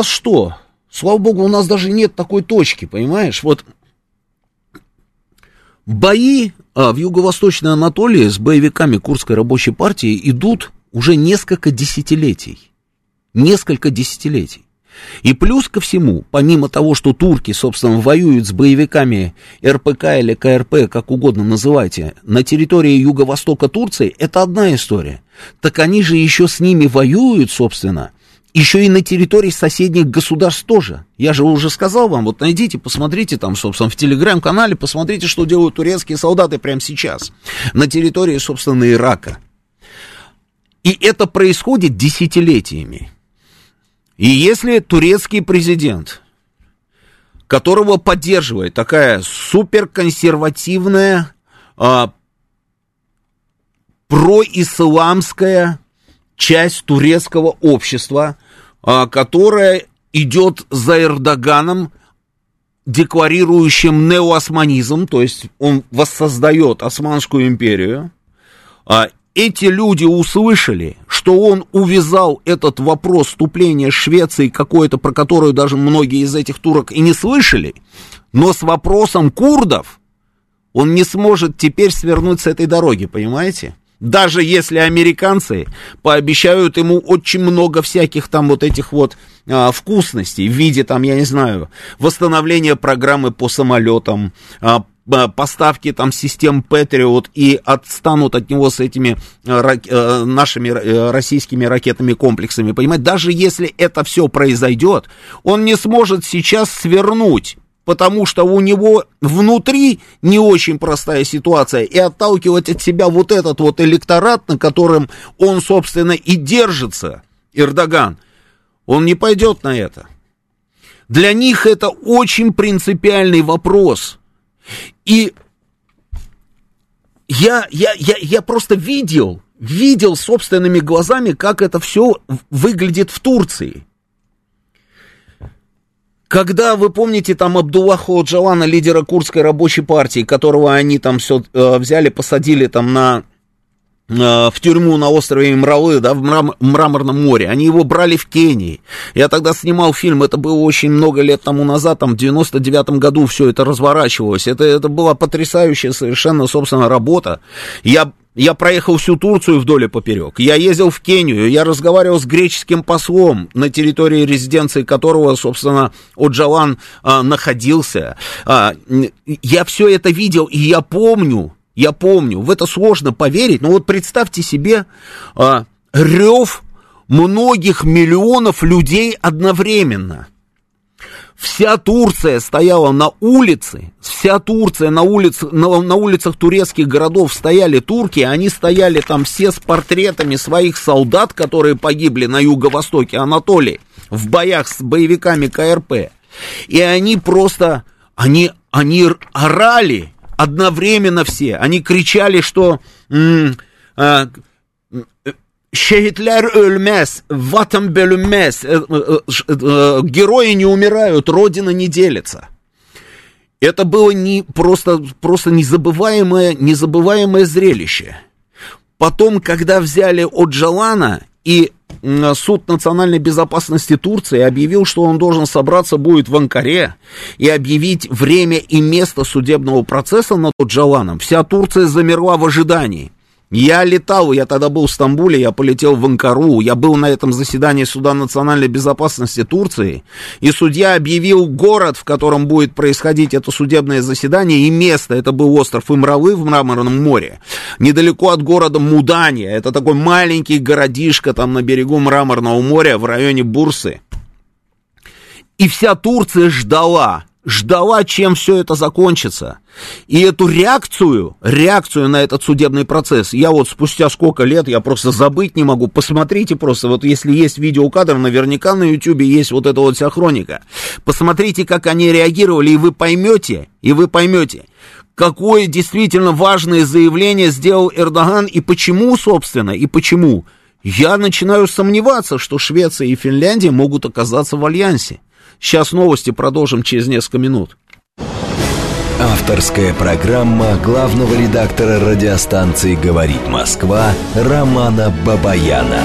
что? Слава богу, у нас даже нет такой точки, понимаешь? Вот бои в Юго-Восточной Анатолии с боевиками курдской рабочей партии идут уже несколько десятилетий. И плюс ко всему, помимо того, что турки, собственно, воюют с боевиками РПК или КРП, как угодно называйте, на территории юго-востока Турции, это одна история. Так они же еще с ними воюют, собственно, еще и на территории соседних государств тоже. Я же уже сказал вам, вот найдите, посмотрите там, собственно, в телеграм-канале, посмотрите, что делают турецкие солдаты прямо сейчас на территории, собственно, Ирака. И это происходит десятилетиями. И если турецкий президент, которого поддерживает такая суперконсервативная, происламская часть турецкого общества, которая идет за Эрдоганом, декларирующим неоосманизм, то есть он воссоздает Османскую империю, эти люди услышали, что он увязал этот вопрос вступления Швеции какой-то, про которую даже многие из этих турок и не слышали, но с вопросом курдов он не сможет теперь свернуть с этой дороги, понимаете? Даже если американцы пообещают ему очень много всяких там вот этих вот вкусностей в виде там, я не знаю, восстановления программы по самолетам, поставки там систем Patriot и отстанут от него с этими нашими российскими ракетными комплексами, понимаете? Даже если это все произойдет, он не сможет сейчас свернуть, потому что у него внутри не очень простая ситуация, и отталкивать от себя вот этот вот электорат, на котором он, собственно, и держится, Эрдоган, он не пойдет на это. Для них это очень принципиальный вопрос. И я просто видел собственными глазами, как это все выглядит в Турции. Когда, вы помните, там Абдуллаха Оджалана, лидера курдской рабочей партии, которого они там все взяли, посадили там в тюрьму на острове Имралы, да, в Мраморном море, они его брали в Кении. Я тогда снимал фильм, это было очень много лет тому назад, там в 99-м году все это разворачивалось. Это была потрясающая совершенно, собственно, работа. Я проехал всю Турцию вдоль и поперек, я ездил в Кению, я разговаривал с греческим послом, на территории резиденции которого, собственно, Оджалан находился. Я все это видел, и я помню, в это сложно поверить, но вот представьте себе рев многих миллионов людей одновременно. Вся Турция стояла на улице, на улицах турецких городов стояли турки, они стояли там все с портретами своих солдат, которые погибли на юго-востоке Анатолии в боях с боевиками КРП. И они просто, они орали одновременно все, они кричали, что... Шейтлер Ульмес, Ватам Белюмес, герои не умирают, Родина не делится. Это было просто незабываемое зрелище. Потом, когда взяли Оджалана, и Суд национальной безопасности Турции объявил, что он должен собраться будет в Анкаре и объявить время и место судебного процесса над Оджаланом, вся Турция замерла в ожидании. Я летал, я тогда был в Стамбуле, я полетел в Анкару, я был на этом заседании Суда национальной безопасности Турции, и судья объявил город, в котором будет происходить это судебное заседание, и место, это был остров Имралы в Мраморном море, недалеко от города Мудания, это такой маленький городишко там на берегу Мраморного моря в районе Бурсы. И вся Турция ждала, чем все это закончится. И эту реакцию на этот судебный процесс, я вот спустя сколько лет, я просто забыть не могу. Посмотрите просто, вот если есть видеокадр, наверняка на Ютубе есть вот эта вот вся хроника. Посмотрите, как они реагировали, и вы поймете, какое действительно важное заявление сделал Эрдоган, и почему, собственно, я начинаю сомневаться, что Швеция и Финляндия могут оказаться в альянсе. Сейчас новости продолжим через несколько минут. Авторская программа главного редактора радиостанции «Говорит Москва» Романа Бабаяна.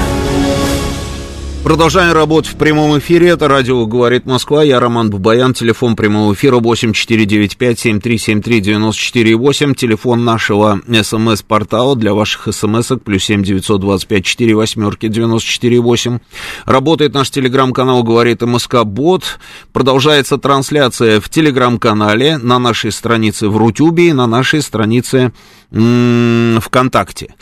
Продолжаем работать в прямом эфире. Это радио «Говорит Москва». Я Роман Бабаян. Телефон прямого эфира 8495-7373-94-8. Телефон нашего СМС-портала для ваших СМСок. +7 925 48 94-8. Работает наш телеграм-канал «Говорит МСК Бот». Продолжается трансляция в телеграм-канале, на нашей странице в Рутюбе и на нашей странице ВКонтакте.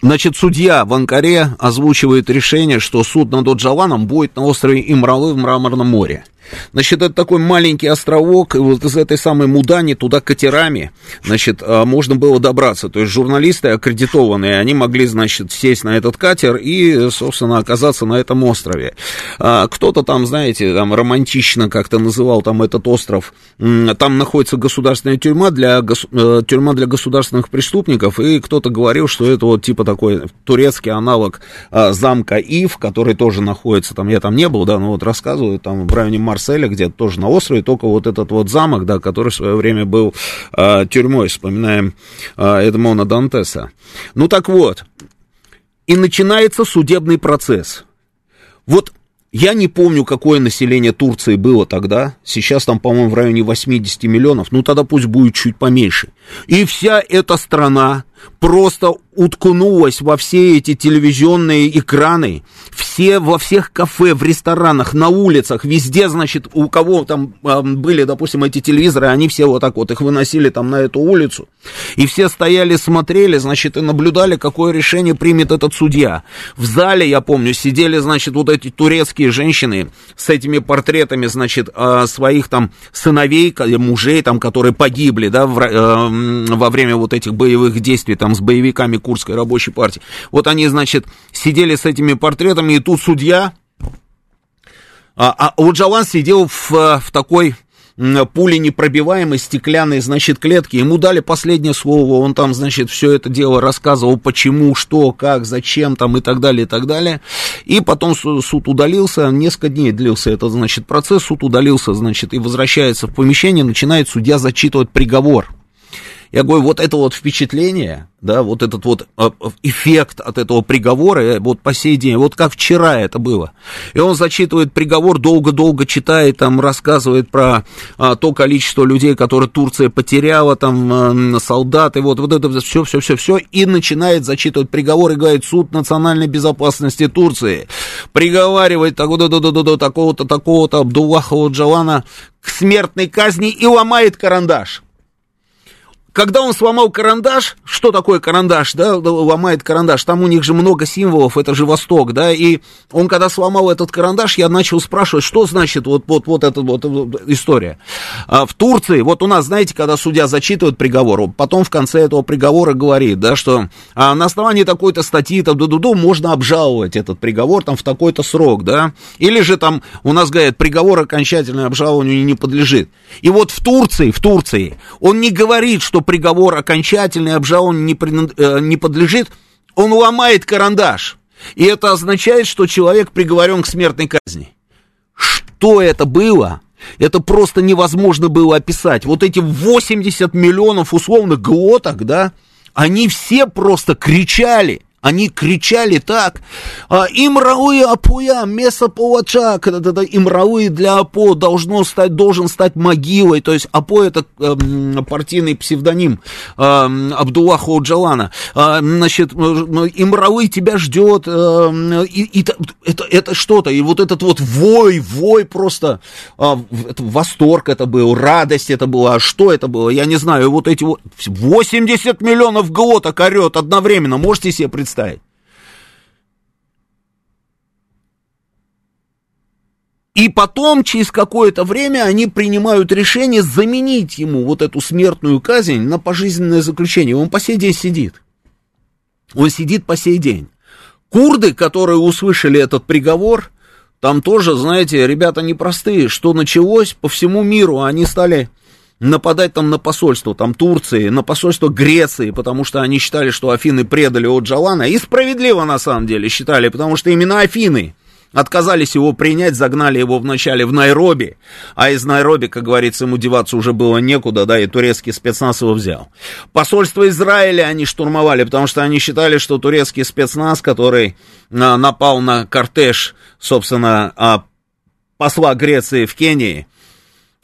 Значит, судья в Анкаре озвучивает решение, что суд над Оджаланом будет на острове Имралы в Мраморном море. Значит, это такой маленький островок, и вот из этой самой Мудани туда катерами, значит, можно было добраться. То есть журналисты аккредитованные, они могли, значит, сесть на этот катер и, собственно, оказаться на этом острове. Кто-то там, знаете, там романтично как-то называл там этот остров. Там находится государственная тюрьма для государственных преступников, и кто-то говорил, что это вот типа такой турецкий аналог замка Ив, который тоже находится там, я там не был, да, но вот рассказывают, там в районе Марселя где-то тоже на острове, только вот этот вот замок, да, который в свое время был тюрьмой, вспоминаем Эдмона Дантеса. Ну так вот, и начинается судебный процесс. Вот я не помню, какое население Турции было тогда, сейчас там, по-моему, в районе 80 миллионов, ну тогда пусть будет чуть поменьше. И вся эта страна просто уткнулась во все эти телевизионные экраны, все, во всех кафе, в ресторанах, на улицах, везде, значит, у кого там были, допустим, эти телевизоры, они все вот так вот их выносили там на эту улицу, и все стояли, смотрели, значит, и наблюдали, какое решение примет этот судья. В зале, я помню, сидели, значит, вот эти турецкие женщины с этими портретами, значит, своих там сыновей, мужей там, которые погибли, да, во время вот этих боевых действий, там с боевиками Курдской рабочей партии. Вот они, значит, сидели с этими портретами, и тут судья, Оджалан сидел в такой пуленепробиваемой стеклянной, значит, клетке. Ему дали последнее слово, он там, значит, все это дело рассказывал, почему, что, как, зачем там и так далее, и так далее. И потом суд удалился, несколько дней длился этот, значит, процесс, суд удалился, значит, и возвращается в помещение, начинает судья зачитывать приговор. Я говорю, вот это вот впечатление, да, вот этот вот эффект от этого приговора, вот по сей день, вот как вчера это было. И он зачитывает приговор, долго-долго читает, там рассказывает про то количество людей, которые Турция потеряла, там солдаты, вот это все, и начинает зачитывать приговор и говорит: суд национальной безопасности Турции приговаривает такого-то Абдуллаха Оджалана к смертной казни, и ломает карандаш. Когда он сломал карандаш, что такое карандаш, да, ломает карандаш, там у них же много символов, это же Восток, да, и он, когда сломал этот карандаш, я начал спрашивать, что значит вот эта вот история. А в Турции, вот у нас, знаете, когда судья зачитывает приговор, потом в конце этого приговора говорит, да, что на основании такой-то статьи, там, можно обжаловать этот приговор, там, в такой-то срок, да, или же там у нас, говорят, приговор окончательно обжалованию не подлежит. И вот в Турции, он не говорит, что приговор окончательный, обжалованию не подлежит, он ломает карандаш. И это означает, что человек приговорен к смертной казни. Что это было? Это просто невозможно было описать. Вот эти 80 миллионов условных глоток, да, они все просто кричали. Они кричали так: «Имрауи апуя, месопалача», «Имрауи» для Апо должен стать могилой, то есть Апо — это партийный псевдоним Абдуллаха Оджалана, значит, «Имрауи тебя ждет», и это что-то, и вот этот вот вой просто, это восторг это был, радость это была, а что это было, я не знаю, вот эти вот 80 миллионов глоток орет одновременно, можете себе представить? И потом, через какое-то время, они принимают решение заменить ему вот эту смертную казнь на пожизненное заключение. Он по сей день сидит. Курды, которые услышали этот приговор, там тоже, знаете, ребята непростые. Что началось по всему миру, они стали нападать там на посольство там Турции, на посольство Греции, потому что они считали, что Афины предали Оджалана, и справедливо на самом деле считали, потому что именно Афины отказались его принять, загнали его вначале в Найроби, а из Найроби, как говорится, ему деваться уже было некуда, да, и турецкий спецназ его взял. Посольство Израиля они штурмовали, потому что они считали, что турецкий спецназ, который напал на кортеж, собственно, посла Греции в Кении,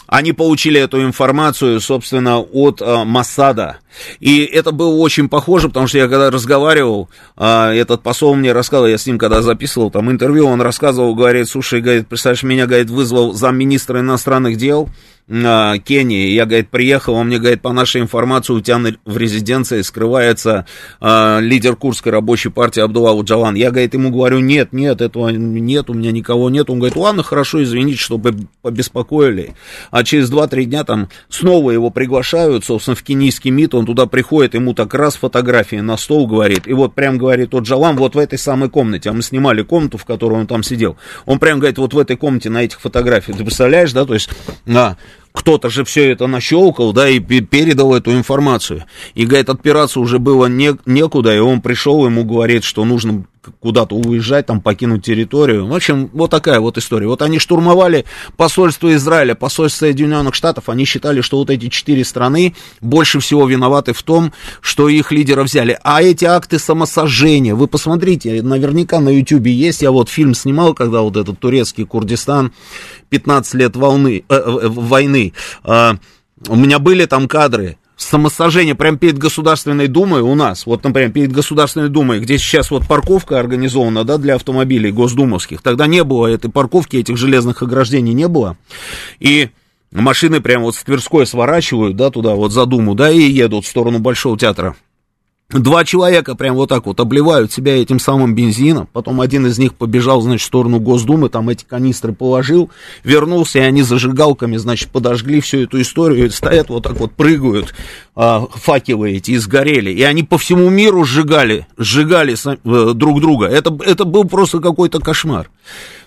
они получили эту информацию, собственно, от Моссада, И это было очень похоже, потому что я когда разговаривал, этот посол мне рассказывал, я с ним когда записывал там интервью, он рассказывал, говорит, слушай, говорит, представляешь, меня, говорит, вызвал замминистра иностранных дел Кении, я, говорит, приехал, он мне, говорит, по нашей информации, у тебя в резиденции скрывается лидер Курдской рабочей партии Абдуллах Оджалан. Я, говорит, ему говорю, нет, этого нет, у меня никого нет. Он говорит, ладно, хорошо, извините, что побеспокоили. А через 2-3 дня там снова его приглашают, собственно, в кенийский МИД, он туда приходит, ему так раз фотографии на стол, говорит, и вот прям, говорит, Оджалан вот в этой самой комнате, а мы снимали комнату, в которой он там сидел, он прям, говорит, вот в этой комнате на этих фотографиях, ты представляешь, да, то есть, да, кто-то же все это нащелкал, да, и передал эту информацию. И, говорит, отпираться уже было некуда, и он пришел, ему говорит, что нужно куда-то уезжать, там, покинуть территорию. В общем, вот такая вот история. Вот они штурмовали посольство Израиля, посольство Соединенных Штатов, они считали, что вот эти 4 страны больше всего виноваты в том, что их лидера взяли. А эти акты самосожжения, вы посмотрите, наверняка на Ютубе есть, я вот фильм снимал, когда вот этот турецкий Курдистан, 15 лет войны, у меня были там кадры, самосожжение прямо перед Государственной Думой у нас, вот, например, перед Государственной Думой, где сейчас вот парковка организована, да, для автомобилей госдумовских, тогда не было этой парковки, этих железных ограждений не было, и машины прямо вот с Тверской сворачивают, да, туда вот за Думу, да, и едут в сторону Большого театра. 2 человека прям вот так вот обливают себя этим самым бензином, потом один из них побежал, значит, в сторону Госдумы, там эти канистры положил, вернулся, и они зажигалками, значит, подожгли всю эту историю, и стоят вот так вот, прыгают, факелы эти, и сгорели, и они по всему миру сжигали друг друга, это был просто какой-то кошмар.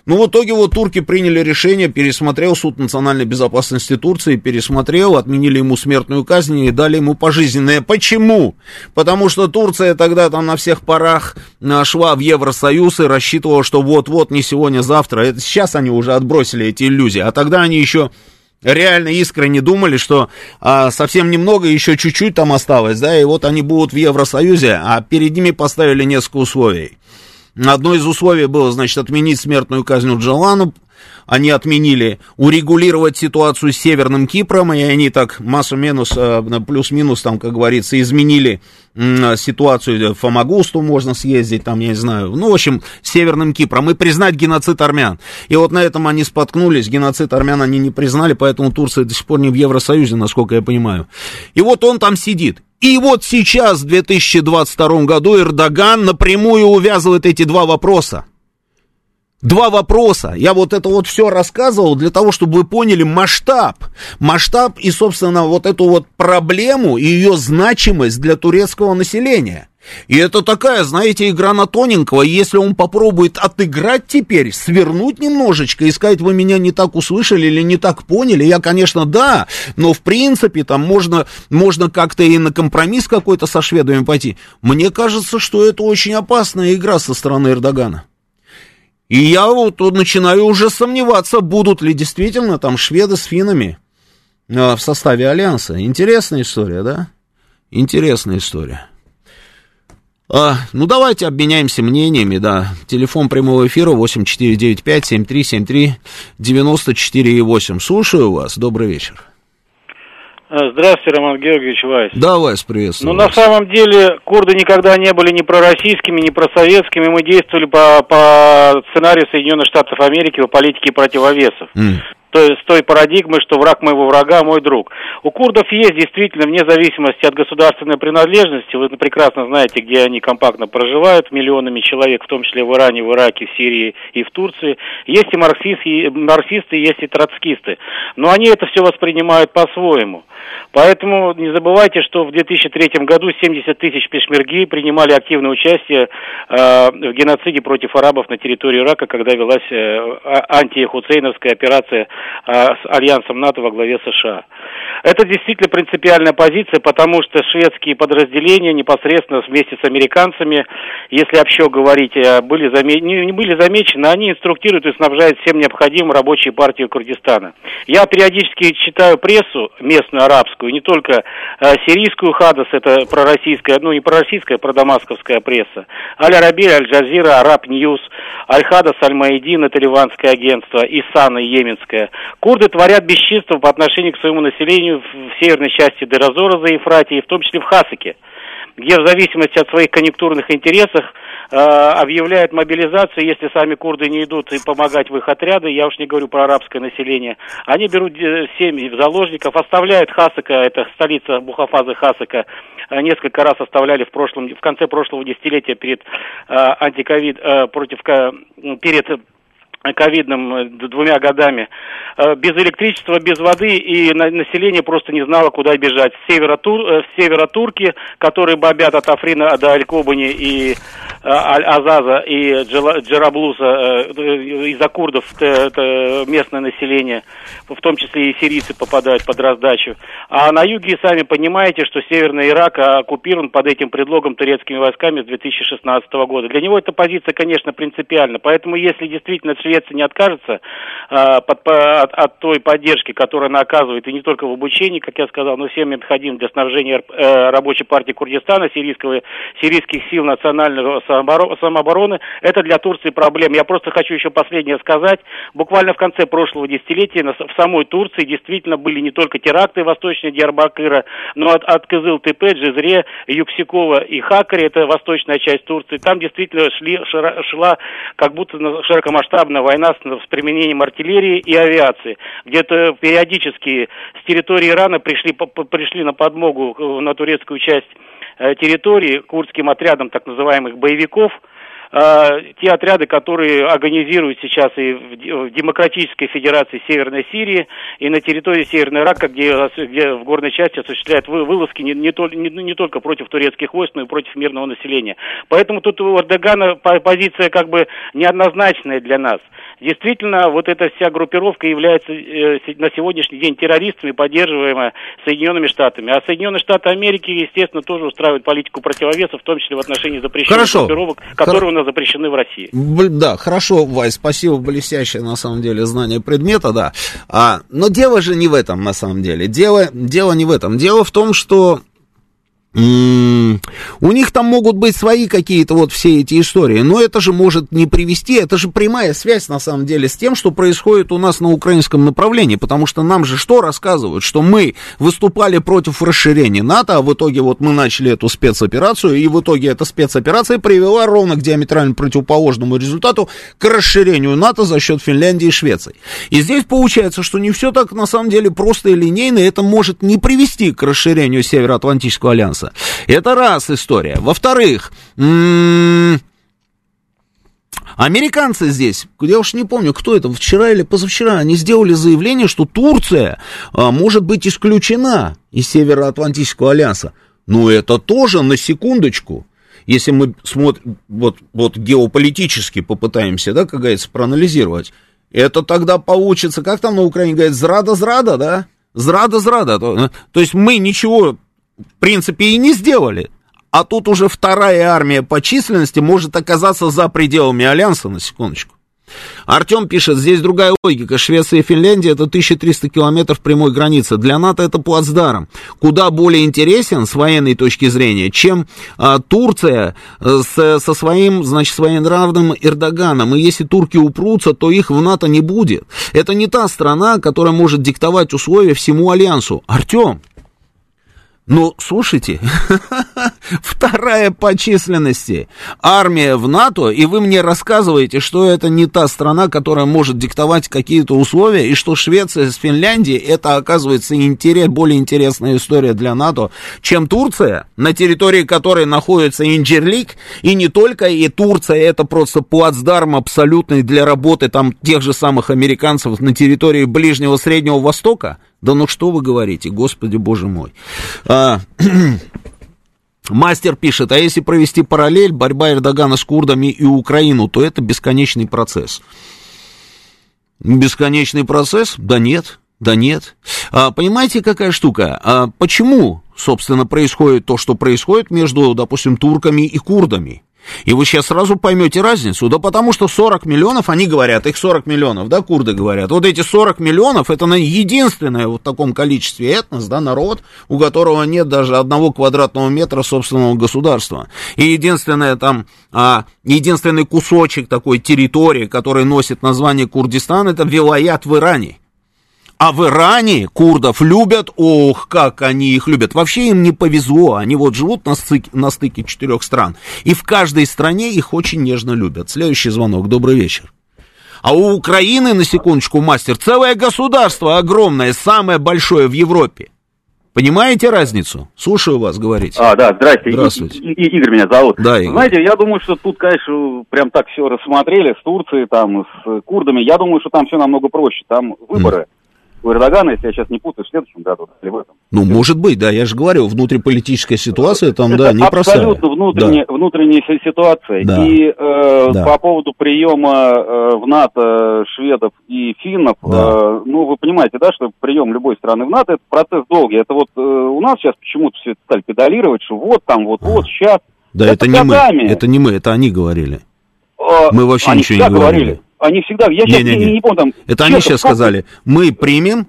Ну, в итоге вот турки приняли решение, пересмотрел Суд национальной безопасности Турции, пересмотрел, отменили ему смертную казнь и дали ему пожизненное. Почему? Потому что Турция тогда там на всех парах шла в Евросоюз и рассчитывала, что вот-вот, не сегодня, завтра. Это сейчас они уже отбросили эти иллюзии, а тогда они еще реально искренне думали, что совсем немного, еще чуть-чуть там осталось, да, и вот они будут в Евросоюзе, а перед ними поставили несколько условий. Одно из условий было, значит, отменить смертную казнь Оджалану, они отменили, урегулировать ситуацию с Северным Кипром, и они так массу-минус, плюс-минус, там, как говорится, изменили ситуацию, в Фамагусту можно съездить, там, я не знаю, ну, в общем, с Северным Кипром, и признать геноцид армян. И вот на этом они споткнулись, геноцид армян они не признали, поэтому Турция до сих пор не в Евросоюзе, насколько я понимаю. И вот он там сидит. И вот сейчас, в 2022 году, Эрдоган напрямую увязывает эти 2 вопроса. 2 вопроса. Я вот это вот все рассказывал для того, чтобы вы поняли масштаб. Масштаб и, собственно, вот эту вот проблему и ее значимость для турецкого населения. И это такая, знаете, игра на тоненького. Если он попробует отыграть теперь, свернуть немножечко и сказать, вы меня не так услышали или не так поняли, я, конечно, да, но в принципе там можно как-то и на компромисс какой-то со шведами пойти. Мне кажется, что это очень опасная игра со стороны Эрдогана. И я вот начинаю уже сомневаться, будут ли действительно там шведы с финнами в составе альянса. Интересная история, да? Интересная история. Ну, давайте обменяемся мнениями, да. Телефон прямого эфира 8495-7373-94,8. Слушаю вас. Добрый вечер. Здравствуйте, Роман Георгиевич Вайс. Да, Вайс, приветствую. Ну, на самом деле, курды никогда не были ни пророссийскими, ни просоветскими. Мы действовали по сценарию Соединенных Штатов Америки по политике противовесов. То есть, с той парадигмой, что враг моего врага, мой друг. У курдов есть действительно, вне зависимости от государственной принадлежности, вы прекрасно знаете, где они компактно проживают, миллионами человек, в том числе в Иране, в Ираке, в Сирии и в Турции, есть и марксисты, есть и троцкисты. Но они это все воспринимают по-своему. Поэтому не забывайте, что в 2003 году 70 тысяч пешмерги принимали активное участие в геноциде против арабов на территории Ирака, когда велась антихусейновская операция с альянсом НАТО во главе США. Это действительно принципиальная позиция, потому что шведские подразделения непосредственно вместе с американцами, если общо говорить, не были замечены, они инструктируют и снабжают всем необходимым рабочие партии Курдистана. Я периодически читаю прессу местную, арабскую, не только сирийскую Хадас, это пророссийская, ну не пророссийская, продамасковская пресса, Аль-Арабия, Аль-Джазира, Араб Ньюс, Аль-Хадас, Аль-Маидин, это ливанское агентство, Исана, йеменское. Курды творят бесчинство по отношению к своему населению в северной части Дерозора за Евфратией, в том числе в Хасике, где в зависимости от своих конъюнктурных интересов объявляют мобилизацию, если сами курды не идут и помогать в их отряды, я уж не говорю про арабское население, они берут семьи заложников, оставляют Хасака, это столица Бухафазы Хасака, несколько раз оставляли в конце прошлого десятилетия перед ковидным двумя годами, без электричества, без воды, и население просто не знало, куда бежать. С севера турки, которые бомбят от Африна до Аль-Кобани и Аль-Азаза и Джараблуса, из-за курдов это местное население, в том числе и сирийцы, попадают под раздачу. А на юге, сами понимаете, что северный Ирак оккупирован под этим предлогом турецкими войсками с 2016 года. Для него эта позиция, конечно, принципиальна. Поэтому, если действительно Швеция не откажется от той поддержки, которую она оказывает, и не только в обучении, как я сказал, но всем необходимым для снабжения рабочей партии Курдистана, сирийских сил национальной самообороны, это для Турции проблема. Я просто хочу еще последнее сказать. Буквально в конце прошлого десятилетия в самой Турции действительно были не только теракты восточной Диярбакыра, но от Кызыл-Тепе, Джизре, Юксикова и Хакари, это восточная часть Турции, там действительно шла как будто широкомасштабная война с применением артиллерии и авиации. Где-то периодически с территории Ирана пришли на подмогу на турецкую часть территории курдским отрядам так называемых боевиков. Те отряды, которые организируют сейчас и в Демократической Федерации Северной Сирии, и на территории Северного Ирака, где в горной части осуществляют вылазки не только против турецких войск, но и против мирного населения. Поэтому тут у Эрдогана позиция как бы неоднозначная для нас. Действительно, вот эта вся группировка является на сегодняшний день террористами, поддерживаемая Соединенными Штатами. А Соединенные Штаты Америки, естественно, тоже устраивают политику противовеса, в том числе в отношении запрещенных группировок, которые запрещены в России. Да, хорошо, Вась, спасибо, блестящее, на самом деле, знание предмета, да. Но дело же не в этом, на самом деле. Дело не в этом. Дело в том, что у них там могут быть свои какие-то вот все эти истории, но это же может не привести, это же прямая связь, на самом деле, с тем, что происходит у нас на украинском направлении, потому что нам же что рассказывают, что мы выступали против расширения НАТО, а в итоге вот мы начали эту спецоперацию, и в итоге эта спецоперация привела ровно к диаметрально противоположному результату, к расширению НАТО за счет Финляндии и Швеции. И здесь получается, что не все так, на самом деле, просто и линейно, это может не привести к расширению Североатлантического альянса. Это раз история. Во-вторых, американцы здесь, я уж не помню, кто это, вчера или позавчера, они сделали заявление, что Турция может быть исключена из Североатлантического альянса. Но это тоже, на секундочку, если мы смотрим, вот геополитически попытаемся, да, как говорится, проанализировать, это тогда получится, как там на Украине говорят, зрада-зрада, да? Зрада-зрада. То есть мы ничего, в принципе, и не сделали. А тут уже вторая армия по численности может оказаться за пределами альянса, на секундочку. Артем пишет, здесь другая логика. Швеция и Финляндия — это 1300 километров прямой границы. Для НАТО это плацдарм. Куда более интересен с военной точки зрения, чем Турция со своим, значит, своенравным Эрдоганом. И если турки упрутся, то их в НАТО не будет. Это не та страна, которая может диктовать условия всему альянсу. Артем, ну, слушайте, вторая по численности армия в НАТО, и вы мне рассказываете, что это не та страна, которая может диктовать какие-то условия, и что Швеция с Финляндией, это, оказывается, более интересная история для НАТО, чем Турция, на территории которой находится Инджирлик, и не только, и Турция, это просто плацдарм абсолютный для работы там тех же самых американцев на территории Ближнего Среднего Востока. Да ну что вы говорите, господи боже мой. Мастер пишет, а если провести параллель, борьба Эрдогана с курдами и Украину, то это бесконечный процесс. Бесконечный процесс? Да нет. Понимаете, какая штука? Почему, собственно, происходит то, что происходит между, допустим, турками и курдами? И вы сейчас сразу поймете разницу, да потому что 40 миллионов, они говорят, их 40 миллионов, да, курды говорят, вот эти 40 миллионов, это единственное вот в таком количестве этнос, да, народ, у которого нет даже одного квадратного метра собственного государства, и единственное там, единственный кусочек такой территории, который носит название Курдистан, это вилаят в Иране. А в Иране курдов любят, ох, как они их любят. Вообще им не повезло, они вот живут на стыке 4 стран. И в каждой стране их очень нежно любят. Следующий звонок, добрый вечер. А у Украины, на секундочку, мастер, целое государство огромное, самое большое в Европе. Понимаете разницу? Слушаю вас, говорите. Да, здрасте. Здравствуйте. Игорь меня зовут. Да, Игорь. Знаете, я думаю, что тут, конечно, прям так все рассмотрели с Турцией, там, с курдами. Я думаю, что там все намного проще. Там выборы у Эрдогана, если я сейчас не путаю, в следующем году или в этом. Ну, может быть, да, я же говорю, внутриполитическая ситуация там, да, непростая. Абсолютно внутренняя ситуация. Да. И по поводу приема в НАТО шведов и финнов, ну, вы понимаете, да, что прием любой страны в НАТО, это процесс долгий. Это вот у нас сейчас почему-то все это стали педалировать, что вот там, вот сейчас. Да, это не мы, это они говорили. Мы вообще ничего не говорили. Они всегда... Я не помню там... Это они сейчас сказали, мы примем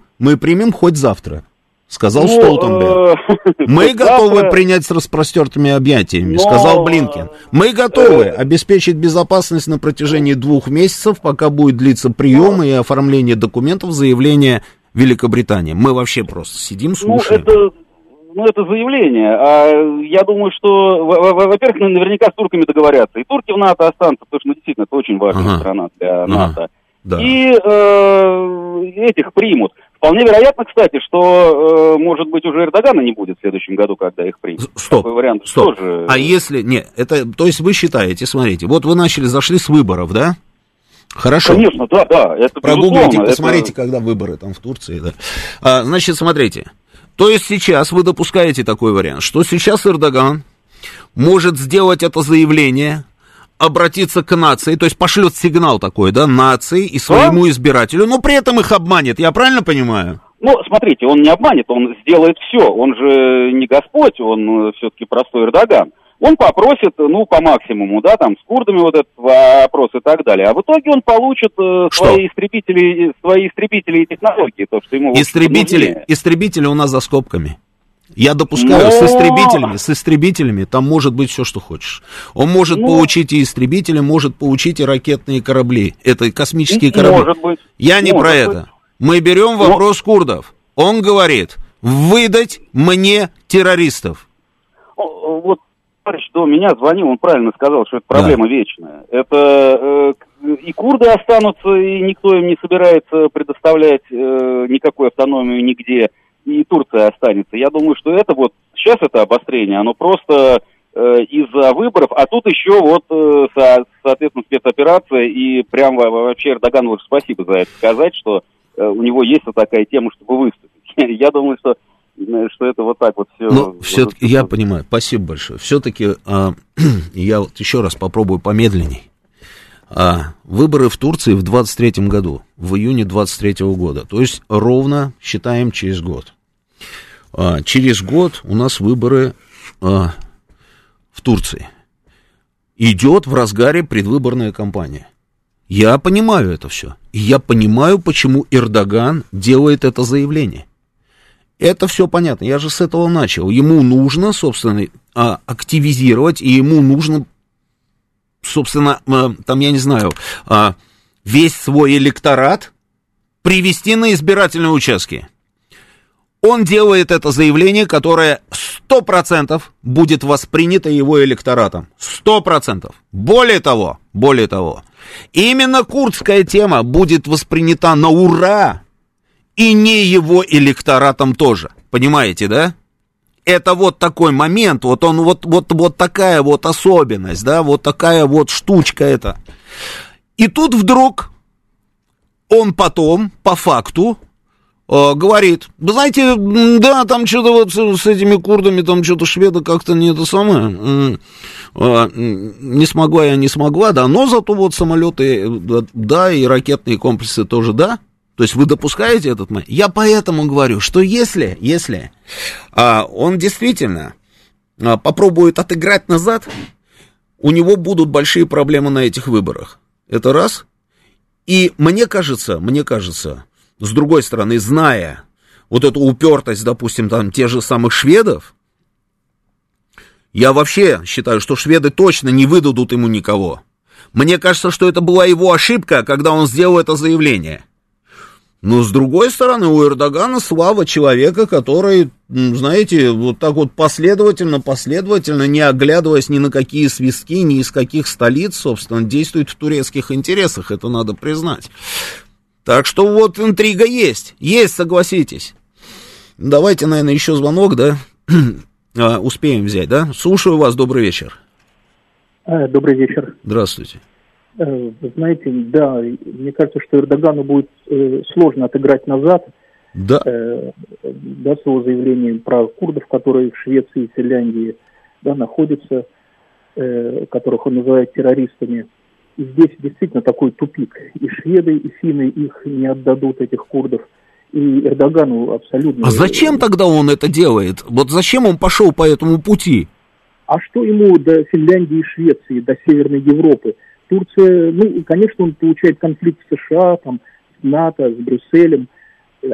хоть завтра, сказал Столтенберг. Мы готовы принять с распростертыми объятиями, сказал Блинкен. Мы готовы обеспечить безопасность на протяжении 2 месяцев, пока будет длиться прием и оформление документов, заявления Великобритании. Мы вообще просто сидим, слушаем. Это заявление. Я думаю, что, во-первых, наверняка с турками договорятся. И турки в НАТО останутся, потому что, действительно, это очень важная страна для НАТО. Да. И этих примут. Вполне вероятно, кстати, что, может быть, уже Эрдогана не будет в следующем году, когда их примут. Стоп. Тоже... А если... Нет, это... То есть вы считаете, смотрите, вот вы зашли с выборов, да? Хорошо. Конечно, да. Это Прогуглите, посмотрите, когда выборы там в Турции, да. Значит, смотрите. То есть сейчас вы допускаете такой вариант, что сейчас Эрдоган может сделать это заявление, обратиться к нации, то есть пошлет сигнал такой, да, нации и своему избирателю, но при этом их обманет, я правильно понимаю? Смотрите, он не обманет, он сделает все, он же не Господь, он все-таки простой Эрдоган. Он попросит, по максимуму, да, там, с курдами вот этот вопрос и так далее. А в итоге он получит свои истребители и технологии, то, что ему... Истребители у нас за скобками. Я допускаю, с истребителями там может быть все, что хочешь. Он может получить и истребители, может получить и ракетные корабли. Это космические корабли. Может быть. Я не про это. Мы берем вопрос курдов. Он говорит, выдать мне террористов. Вот. До меня звонил, он правильно сказал, что это проблема вечная. Это и курды останутся, и никто им не собирается предоставлять никакую автономию нигде, и Турция останется. Я думаю, что это вот сейчас это обострение, оно просто из-за выборов, а тут еще соответственно, спецоперация, и прям вообще Эрдогану уже спасибо за это сказать, что у него есть вот такая тема, чтобы выступить. Я думаю, что это вот так вот все... все-таки, я понимаю, спасибо большое. Все-таки я еще раз попробую помедленней. Выборы в Турции в 23-м году, в июне 23-го года. То есть ровно, считаем, через год. Через год у нас выборы в Турции. Идет в разгаре предвыборная кампания. Я понимаю это все. И я понимаю, почему Эрдоган делает это заявление. Это все понятно, я же с этого начал. Ему нужно, собственно, активизировать, и ему нужно, собственно, там, я не знаю, весь свой электорат привести на избирательные участки. Он делает это заявление, которое 100% будет воспринято его электоратом. 100%. Более того, именно курдская тема будет воспринята на ура, и не его электоратом тоже. Понимаете, да? Это вот такой момент, вот он, вот такая вот особенность, да, вот такая вот штучка это. И тут вдруг он потом, по факту, говорит, вы знаете, да, там что-то вот с этими курдами, там что-то шведы как-то не это самое, не смогла, да, но зато вот самолеты, да, и ракетные комплексы тоже, да. То есть вы допускаете этот момент? Я поэтому говорю, что если он действительно попробует отыграть назад, у него будут большие проблемы на этих выборах. Это раз. И мне кажется, с другой стороны, зная вот эту упертость, допустим, там тех же самых шведов, я вообще считаю, что шведы точно не выдадут ему никого. Мне кажется, что это была его ошибка, когда он сделал это заявление. Но, с другой стороны, у Эрдогана слава человека, который, знаете, вот так вот последовательно, не оглядываясь ни на какие свистки, ни из каких столиц, собственно, действует в турецких интересах, это надо признать. Так что вот интрига есть, согласитесь. Давайте, наверное, еще звонок, да, успеем взять, да? Слушаю вас, добрый вечер. Добрый вечер. Здравствуйте. Знаете, да, мне кажется, что Эрдогану будет сложно отыграть назад. Да. Да, с его заявлением про курдов, которые в Швеции и Финляндии, да, находятся, которых он называет террористами. И здесь действительно такой тупик. И шведы, и финны их не отдадут, этих курдов. И Эрдогану абсолютно... А зачем тогда он это делает? Вот зачем он пошел по этому пути? А что ему до Финляндии и Швеции, до Северной Европы? Турция, ну, конечно, он получает конфликт с США, там, с НАТО, с Брюсселем,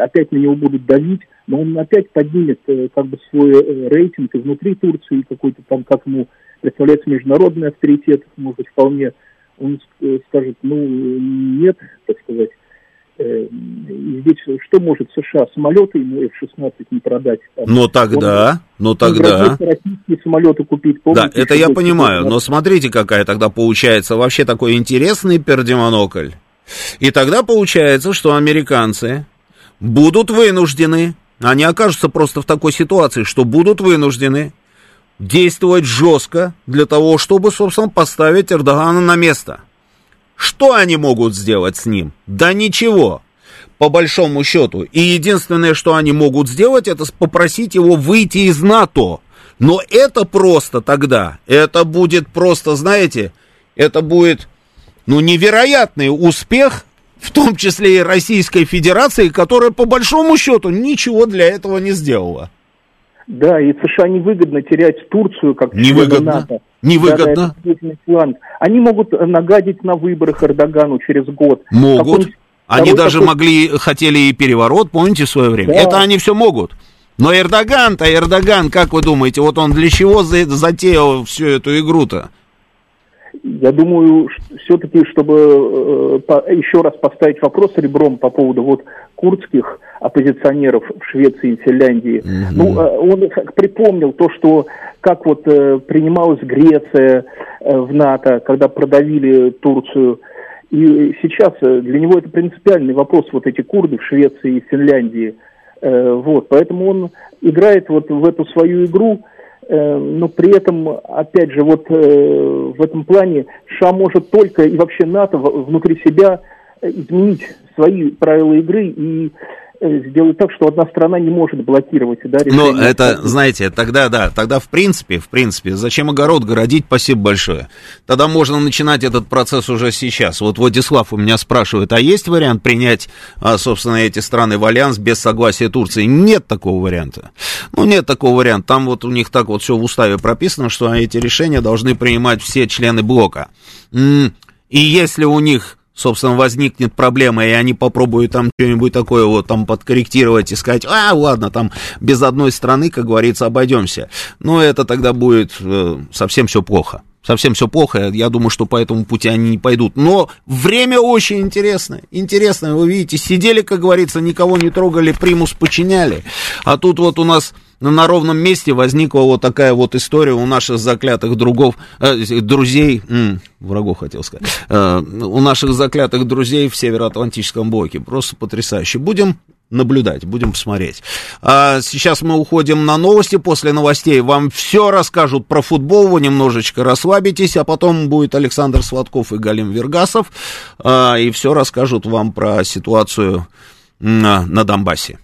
опять на него будут давить, но он опять поднимет как бы свой рейтинг и внутри Турции, и какой-то там, как ему представляется, международный авторитет, может быть, вполне, он скажет, ну, нет, так сказать. И здесь что может США? Самолеты ему F-16 не продать. Там. Но тогда... Российские самолеты купить. Помните, да, это я понимаю, но смотрите, какая тогда получается вообще такой интересный пердемонокль. И тогда получается, что американцы будут вынуждены, они окажутся просто в такой ситуации, что будут вынуждены действовать жестко для того, чтобы, собственно, поставить Эрдогана на место. Что они могут сделать с ним? Да ничего, по большому счету. И единственное, что они могут сделать, это попросить его выйти из НАТО. Но это просто тогда, это будет просто, знаете, это будет, ну, невероятный успех, в том числе и Российской Федерации, которая, по большому счету, ничего для этого не сделала. Да, и США невыгодно терять Турцию как члена НАТО. Невыгодно. Они могут нагадить на выборах Эрдогану через год. Могут. Они даже хотели и переворот, помните, в свое время. Да. Это они все могут. Но Эрдоган, как вы думаете, вот он для чего затеял всю эту игру-то? Я думаю, все-таки, чтобы еще раз поставить вопрос ребром по поводу вот курдских оппозиционеров в Швеции и Финляндии. Mm-hmm. Ну, он припомнил то, что как вот принималась Греция в НАТО, когда продавили Турцию. И сейчас для него это принципиальный вопрос, вот эти курды в Швеции и Финляндии. Вот, поэтому он играет вот в эту свою игру. Но при этом, опять же, вот в этом плане США может только и вообще НАТО внутри себя изменить свои правила игры и сделать так, что одна страна не может блокировать. Да, ну, это, знаете, тогда, да, тогда в принципе, зачем огород городить, спасибо большое. Тогда можно начинать этот процесс уже сейчас. Вот Владислав у меня спрашивает, а есть вариант принять, собственно, эти страны в альянс без согласия Турции? Нет такого варианта. Ну, нет такого варианта. Там вот у них так вот все в уставе прописано, что эти решения должны принимать все члены блока. И если у них... собственно, возникнет проблема, и они попробуют там что-нибудь такое вот там подкорректировать и сказать, ладно, там без одной страны, как говорится, обойдемся. Но это тогда будет совсем все плохо. Совсем все плохо, я думаю, что по этому пути они не пойдут. Но время очень интересное, вы видите, сидели, как говорится, никого не трогали, примус подчиняли. А тут вот у нас на ровном месте возникла вот такая вот история у наших заклятых у наших заклятых друзей в Североатлантическом блоке. Просто потрясающе. Будем наблюдать, будем посмотреть. А сейчас мы уходим на новости. После новостей вам все расскажут про футбол. Вы немножечко расслабитесь, а потом будет Александр Сладков и Галим Вергасов. И все расскажут вам про ситуацию на Донбассе.